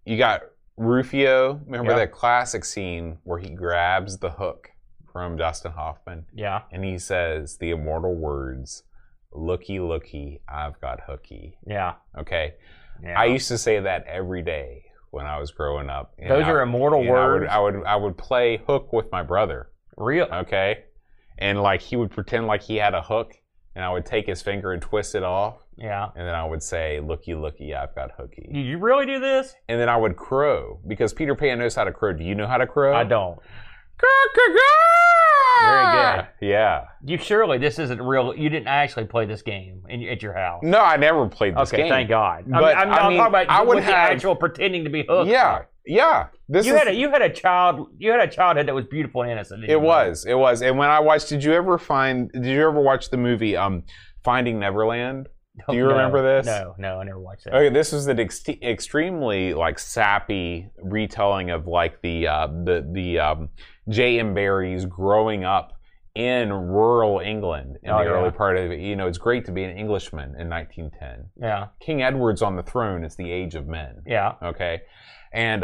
you got Rufio. Remember that classic scene where he grabs the hook from Dustin Hoffman? Yeah. And he says the immortal words, "Looky, looky, I've got hooky." Yeah. Okay. Yeah. I used to say that every day when I was growing up. Those are immortal words. I would play Hook with my brother. Real. Okay. And like he would pretend like he had a hook, and I would take his finger and twist it off. Yeah. And then I would say, "Looky, looky, I've got hooky." Did you really do this? And then I would crow because Peter Pan knows how to crow. Do you know how to crow? I don't. Very good. Yeah. You surely this isn't real. You didn't actually play this game at your house. No, I never played this game. Okay, thank God. But I mean, talking about actual pretending to be hooked. Yeah. Yeah, you had a childhood that was beautiful and innocent. It was. And when I watched, did you ever watch the movie Finding Neverland? Do you remember this? No, I never watched that. Okay, this was an extremely like sappy retelling of like the J.M. Barrie's growing up in rural England in the early part of it. You know, it's great to be an Englishman in 1910. Yeah, King Edward's on the throne. It's the Age of Men. Yeah. Okay. And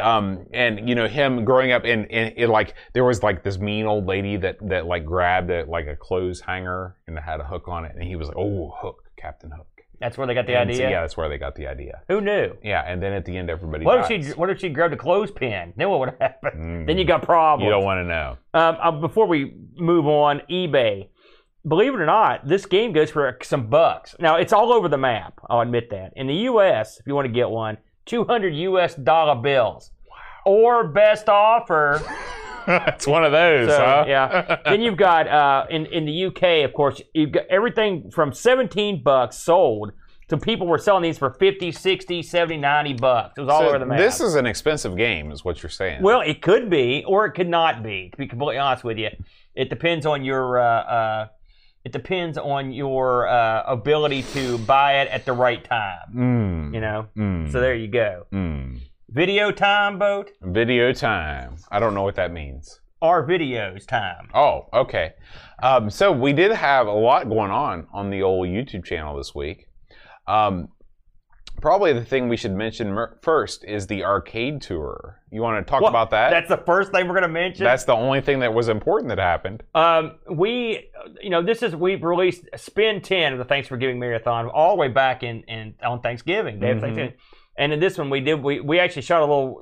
you know him growing up in like there was like this mean old lady that like grabbed a clothes hanger and had a hook on it, and he was like, "Oh, Hook, Captain Hook." That's where they got the idea. So, yeah, that's where they got the idea. Who knew? Yeah, and then at the end, everybody. What if she grabbed a clothespin? Then what would happen? Then you got problems. You don't want to know. Before we move on, eBay. Believe it or not, this game goes for some bucks. Now it's all over the map. I'll admit that. In the U.S., if you want to get one. $200 US bills. Wow. Or best offer. It's one of those, so, huh? Yeah. Then you've got in the UK, of course, you've got everything from $17 sold to people were selling these for 50, 60, 70, 90 bucks. It was all over the map. This is an expensive game is what you're saying. Well, it could be or it could not be. To be completely honest with you, it depends on your ability to buy it at the right time. You know? So there you go. Video time, Boat? Video time. I don't know what that means. Our videos time. Oh, okay. So we did have a lot going on the old YouTube channel this week. Probably the thing we should mention first is the arcade tour. You want to talk about that? That's the first thing we're going to mention. That's the only thing that was important that happened. We've released Spin 10 of the Thanksgiving Marathon all the way back on Thanksgiving, day of Thanksgiving. And in this one we actually shot a little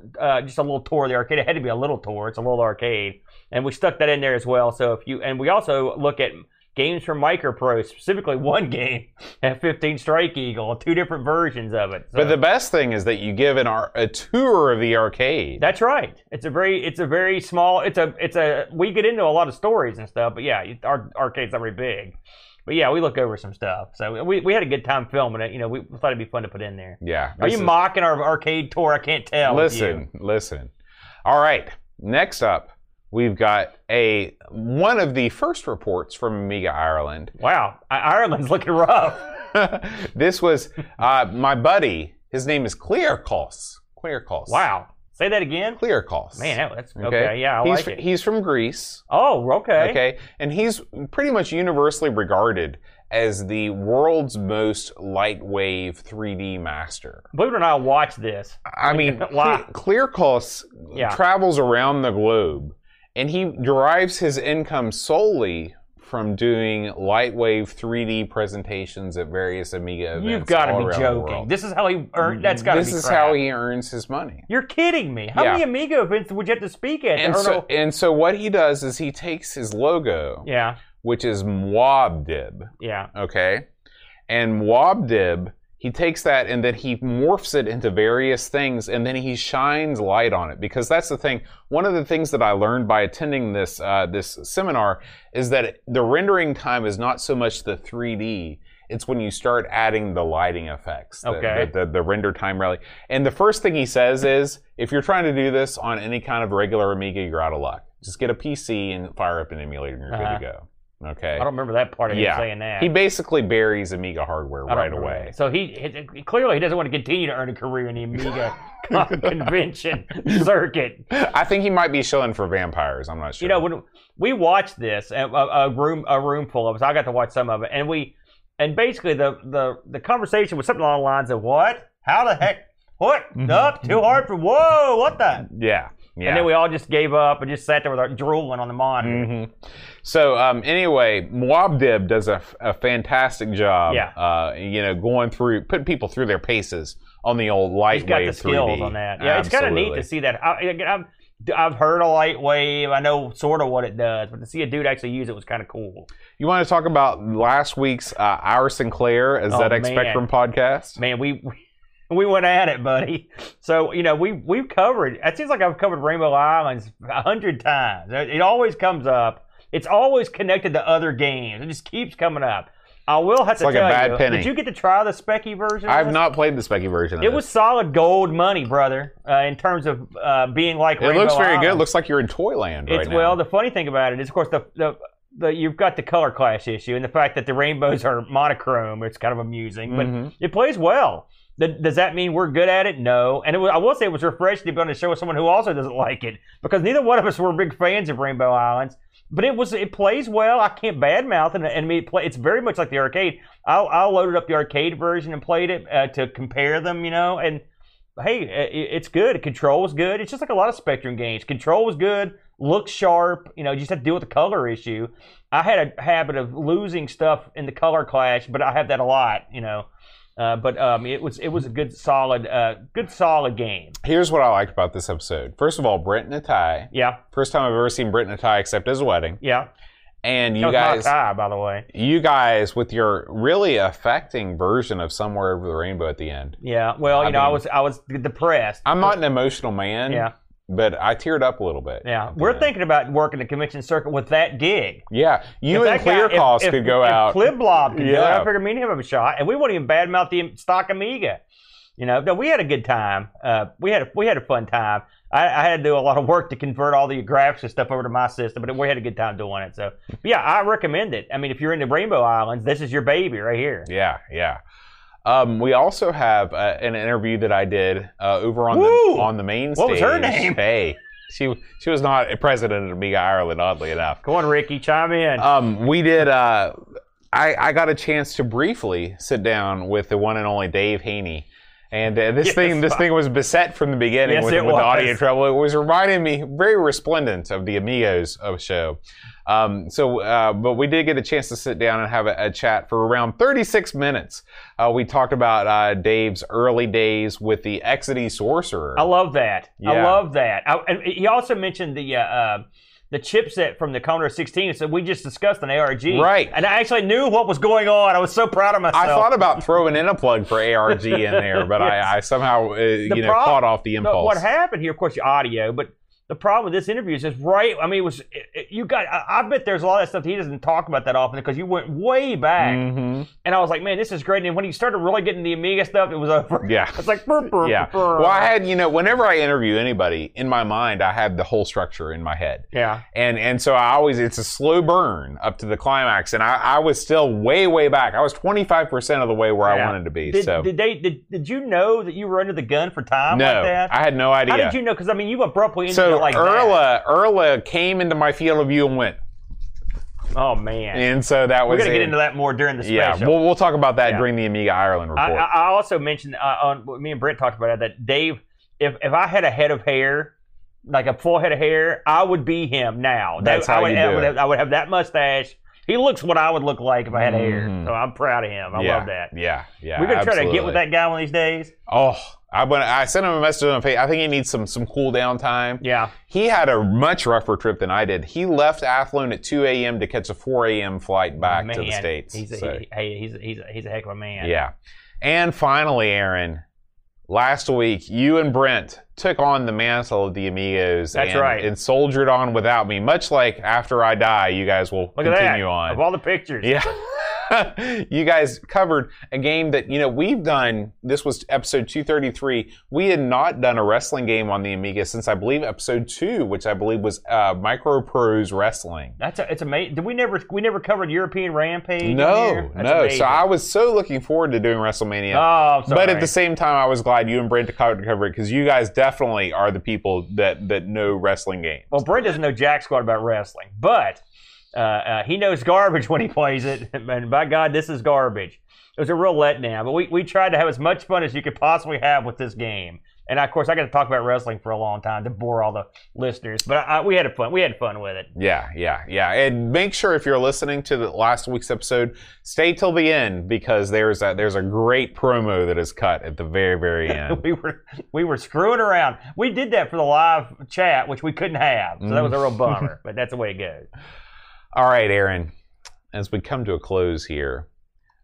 tour of the arcade. It had to be a little tour. It's a little arcade, and we stuck that in there as well. So we also look at games from MicroPro, specifically one game at 15 Strike Eagle, two different versions of it. So. But the best thing is that you give a tour of the arcade. That's right. It's a very small. We get into a lot of stories and stuff, but yeah, our arcade's not very big. But yeah, we look over some stuff. So we had a good time filming it. You know, we thought it'd be fun to put in there. Yeah. Are you mocking our arcade tour? I can't tell. Listen. All right. Next up. We've got one of the first reports from Amiga Ireland. Wow, Ireland's looking rough. This was my buddy. His name is Clearcos. Wow. Say that again? Clearcos. Man, that's okay. Yeah, I like it. He's from Greece. Oh, okay. Okay, and he's pretty much universally regarded as the world's most lightwave 3D master. Believe it or not, I watched this. I mean, Clearcos travels around the globe. And he derives his income solely from doing lightwave 3D presentations at various Amiga events. You've got to be joking. This is how he earns. That's got to be. This is how he earns his money. You're kidding me. How many Amiga events would you have to speak at? And so what he does is he takes his logo, which is Mwabdib. Yeah. Okay. And Mwabdib, he takes that and then he morphs it into various things and then he shines light on it. Because that's the thing. One of the things that I learned by attending this seminar is that the rendering time is not so much the 3D It's when you start adding the lighting effects, the render time rally. And the first thing he says is, if you're trying to do this on any kind of regular Amiga, you're out of luck. Just get a PC and fire up an emulator and you're good to go. Okay. I don't remember that part of him saying that. He basically buries Amiga hardware right away. So he clearly doesn't want to continue to earn a career in the Amiga convention circuit. I think he might be shilling for vampires. I'm not sure. You know, when we watched this, a room full of us. I got to watch some of it, and basically the conversation was something along the lines of what? How the heck? What? Nope, too hard for whoa? What the? Yeah. Yeah. And then we all just gave up and just sat there with our drooling on the monitor. Mm-hmm. So anyway, Mwabdib does a fantastic job. Yeah. You know, going through, putting people through their paces on the old lightwave 3D. He's got the skills on that. Yeah, it's kind of neat to see that. I've heard of lightwave. I know sort of what it does, but to see a dude actually use it was kind of cool. You want to talk about last week's Our Sinclair as ZX Spectrum podcast? Man, we went at it, buddy. So, you know, we've covered, it seems like I've covered Rainbow Islands 100 times. It always comes up. It's always connected to other games. It just keeps coming up. I will have to tell you, did you get to try the Specky version? I have not played the Specky version. It was solid gold money, brother, in terms of being like Rainbow Islands. It looks very good. It looks like you're in Toyland right now. Well, the funny thing about it is, of course, you've got the color clash issue and the fact that the rainbows are monochrome. It's kind of amusing, but it plays well. Does that mean we're good at it? No. And I will say it was refreshing to be on the show with someone who also doesn't like it, because neither one of us were big fans of Rainbow Islands. But it plays well. I can't badmouth it. And it's very much like the arcade. I loaded up the arcade version and played it to compare them, you know. And hey, it's good. Control was good. It's just like a lot of Spectrum games. Control was good. Looks sharp. You know, you just have to deal with the color issue. I had a habit of losing stuff in the color clash, but I have that a lot, you know. It was a good solid game. Here's what I liked about this episode. First of all, Brent in a tie. Yeah. First time I've ever seen Brent in a tie except his wedding. Yeah. And you guys, tie, by the way. You guys with your really affecting version of Somewhere Over the Rainbow at the end. Yeah. Well, I was depressed. I'm not an emotional man. Yeah. But I teared up a little bit. Yeah, we're thinking about working the convention circuit with that gig. Yeah, you and Clearcause could go out. If Cliblob could go out, I figured me and him have a shot. And we wouldn't even badmouth the stock Amiga. You know, we had a good time. We had a fun time. I had to do a lot of work to convert all the graphics and stuff over to my system, but we had a good time doing it. So, but yeah, I recommend it. I mean, if you're into Rainbow Islands, this is your baby right here. Yeah, yeah. We also have an interview that I did over on the main stage. What was her name? Hey, she was not a president of Amiga Ireland, oddly enough. Go on, Ricky, chime in. We did. I got a chance to briefly sit down with the one and only Dave Haney, and this thing was beset from the beginning with audio trouble. It was reminding me very resplendent of the Amigos show. But we did get a chance to sit down and have a chat for around 36 minutes. We talked about Dave's early days with the Exidy Sorcerer. I love that. Yeah. I love that. And he also mentioned the chipset from the Commodore 16. So we just discussed an ARG. Right. And I actually knew what was going on. I was so proud of myself. I thought about throwing in a plug for ARG in there, but yes. I somehow caught off the impulse. What happened here, of course, your audio, but... The problem with this interview is just right. I mean, I bet there's a lot of stuff that he doesn't talk about that often because you went way back. Mm-hmm. And I was like, man, this is great. And when he started really getting the Amiga stuff, it was over. Yeah. It's like, burr. Well, I had, whenever I interview anybody, in my mind, I have the whole structure in my head. Yeah. And so I always, it's a slow burn up to the climax. And I was still way back. I was 25% of the way where I wanted to be. Did you know that you were under the gun for time like that? No, I had no idea. How did you know? Because, I mean, you abruptly ended like Erla came into my field of view and went, oh man. And so that was, we're going to get into that more during the special. Yeah, we'll talk about that during the Amiga Ireland report. I also mentioned, me and Brent talked about it, that Dave, if I had a head of hair, like a full head of hair, I would be him now. That's how I would have that mustache. He looks what I would look like if I had hair. So I'm proud of him. I love that. Yeah, yeah. We're going to try to get with that guy one of these days. Oh, I sent him a message on Facebook. I think he needs some cool down time. Yeah. He had a much rougher trip than I did. He left Athlone at 2 a.m. to catch a 4 a.m. flight back to the States. He's a heck of a man. Yeah. And finally, Aaron, last week, you and Brent took on the mantle of the Amigos. That's right. And soldiered on without me. Much like After I Die, you guys will continue on. Of all the pictures. Yeah. You guys covered a game that, you know, we've done. This was episode 233. We had not done a wrestling game on the Amiga since, I believe, episode 2, which I believe was Micro Prose Wrestling. It's amazing. Did we never covered European Rampage? No, no. Amazing. So I was so looking forward to doing WrestleMania. Oh, I'm sorry. But at the same time, I was glad you and Brent covered it, because you guys definitely are the people that know wrestling games. Well, Brent doesn't know jack squat about wrestling, but he knows garbage when he plays it, and by God, this is garbage. It was a real letdown, but we tried to have as much fun as you could possibly have with this game. And of course, I got to talk about wrestling for a long time to bore all the listeners, but we had fun with it. Yeah. And make sure, if you're listening to the last week's episode, stay till the end, because there's a great promo that is cut at the very, very end. we were screwing around. We did that for the live chat, which we couldn't have, so that was a real bummer. But that's the way it goes. All right, Aaron. As we come to a close here.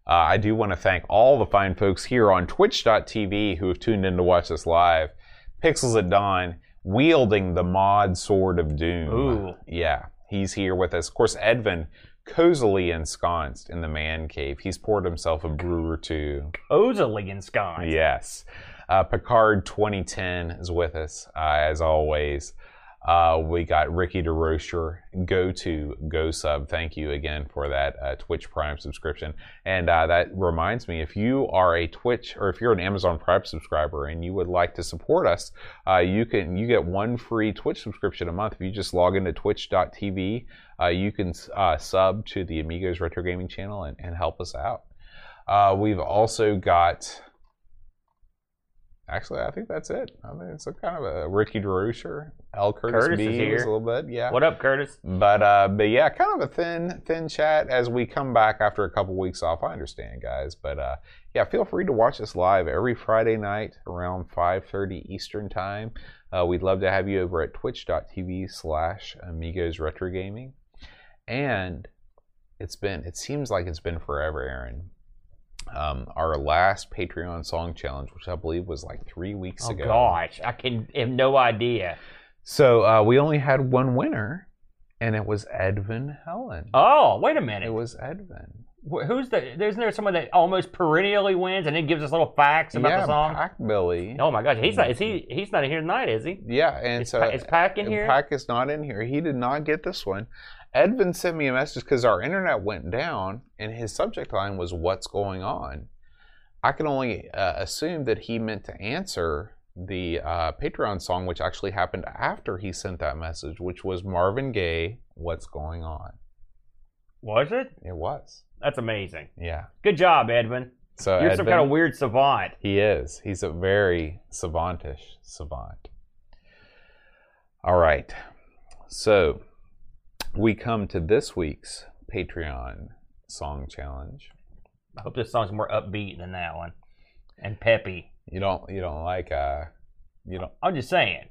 I do want to thank all the fine folks here on twitch.tv who have tuned in to watch this live. Pixels at Dawn, wielding the mod sword of doom. Ooh. Yeah, he's here with us. Of course, Edvin, cozily ensconced in the man cave. He's poured himself a brew or two. Cozily ensconced. Yes. Picard 2010 is with us, as always. We got Ricky DeRocher, go sub. Thank you again for that Twitch Prime subscription. And that reminds me, if you are a Twitch, or if you're an Amazon Prime subscriber and you would like to support us, you get one free Twitch subscription a month. If you just log into twitch.tv, you can sub to the Amigos Retro Gaming channel and help us out. We've also got... Actually, I think that's it. I mean, it's a kind of a Ricky DeRocher. Curtis B is here. A little bit, yeah. What up, Curtis? But yeah, kind of a thin chat as we come back after a couple weeks off. I understand, guys. But yeah, feel free to watch us live every Friday night around 5:30 Eastern time. We'd love to have you over at twitch.tv/AmigosRetroGaming. And it seems like it's been forever, Aaron. Our last Patreon song challenge, which I believe was like 3 weeks ago. Oh gosh, I have no idea. So we only had one winner, and it was Edvin Helen. Oh, wait a minute. It was Edvin. Isn't there someone that almost perennially wins and then gives us little facts about the song? Yeah, Pac Billy. Oh my gosh, he's not in here tonight, is he? Yeah, and is Pac in here? Pac is not in here. He did not get this one. Edvin sent me a message because our internet went down, and his subject line was, "What's going on?" I can only assume that he meant to answer the Patreon song, which actually happened after he sent that message, which was Marvin Gaye, "What's Going On." Was it? It was. That's amazing. Yeah. Good job, Edvin. So you're Edvin, some kind of weird savant. He is. He's a very savantish savant. All right. So... we come to this week's Patreon song challenge. I hope this song's more upbeat than that one, and peppy. You don't like you don't. I'm just saying.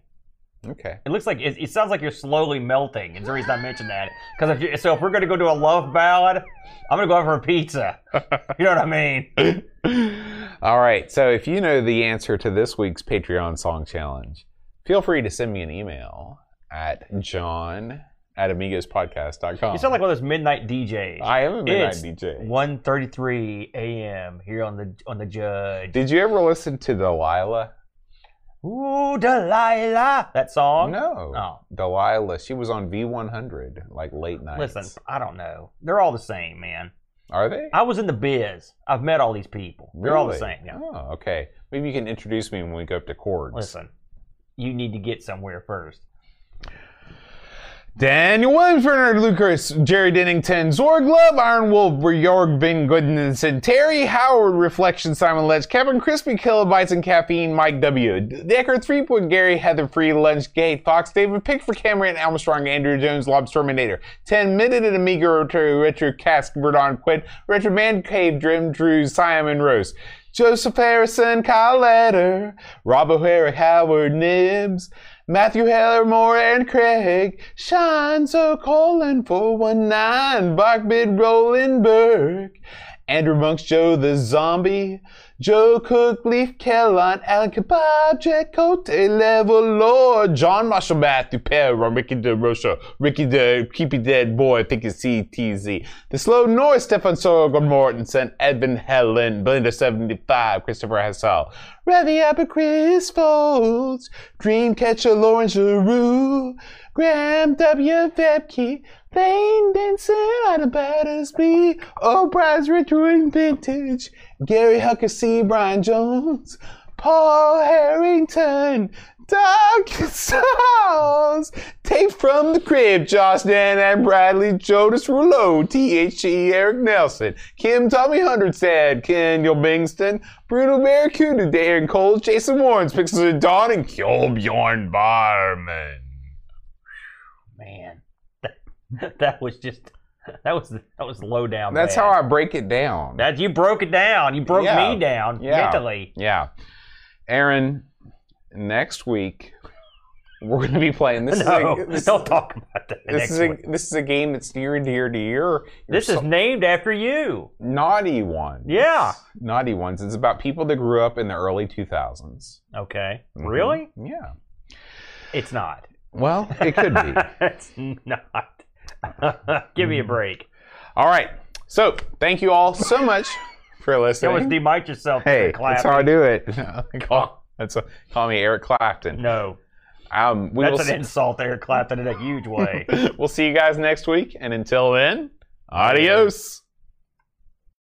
Okay. It looks like it sounds like you're slowly melting. Is the reason I mentioned that, because if we're gonna go do a love ballad, I'm gonna go out for a pizza. You know what I mean? All right. So if you know the answer to this week's Patreon song challenge, feel free to send me an email at john@amigospodcast.com. You sound like one of those midnight DJs. I am a midnight DJ. 1:33 a.m. here on the Judge. Did you ever listen to Delilah? Ooh, Delilah. That song? No. Oh. Delilah. She was on V100, like late night. Listen, I don't know. They're all the same, man. Are they? I was in the biz. I've met all these people. Really? They're all the same. Yeah. Oh, okay. Maybe you can introduce me when we go up to chords. Listen, you need to get somewhere first. Daniel Williams, Bernard Lucas, Jerry Dennington, Zorg Love, Iron Wolf, Bjorg, Ben Goodenson, Terry Howard, Reflection, Simon Ledge, Kevin Crispy, Kilobytes and Caffeine, Mike W. Decker, 3 Point Gary, Heather Free, Lunch Gate, Fox, David Pickford, Cameron Armstrong, Andrew Jones, Lobsterminator, 10 Minute at Amiga Retro Cask, Verdon Quinn, Retro Man Cave, Drim Drew, Simon Rose, Joseph Harrison, Kyle Letter, Rob O'Hara, Howard Nibbs, Matthew Heller, Moore, and Craig, Sean, so Colin, 419, Bach Bid, Roland Burke, Andrew Monk's Joe the Zombie, Joe Cook, Leaf Kellon, Alan Kebab, Jack Cote, Level Lord, John Marshall, Matthew Perra, Ricky DeRosa, Ricky the Keepy Dead Boy, I think it's CTZ, The Slow North, Stefan Sorgon Mortensen, Edvin Helen, Blender75, Christopher Hassel, Ravi Abba, Chris Folds, Dreamcatcher, Lawrence Giroux, Graham W. Vebke, Lane Denson, Out About Us B, O'Brien's Retro and Vintage, Gary Hucker C, Brian Jones, Paul Harrington, Doc Sauls, Tape from the Crib, Josh Dan and Bradley, Jodas Rouleau, THE, Eric Nelson, Kim Tommy Hunderstad, Kendall Bingston, Bruno Barracuda, Darren Cole, Jason Warrens, Pixels of Dawn, and Kjolbjorn Barman. Man, that was just, that was low down. That's bad. How I break it down. That you broke it down. You broke me down mentally. Yeah. Aaron, next week we're going to be playing this. Don't talk about that. This is a game that's near and dear to your. This is named after you. Naughty Ones. Yeah. Naughty Ones. It's about people that grew up in the early 2000s. Okay. Mm-hmm. Really? Yeah. It's not. Well, it could be. It's not. Give me a break. All right. So, thank you all so much for listening. You almost demiked yourself. Hey, that's how I do it. Call me Eric Clapton. No. That's an insult, Eric Clapton, in a huge way. We'll see you guys next week. And until then, adios.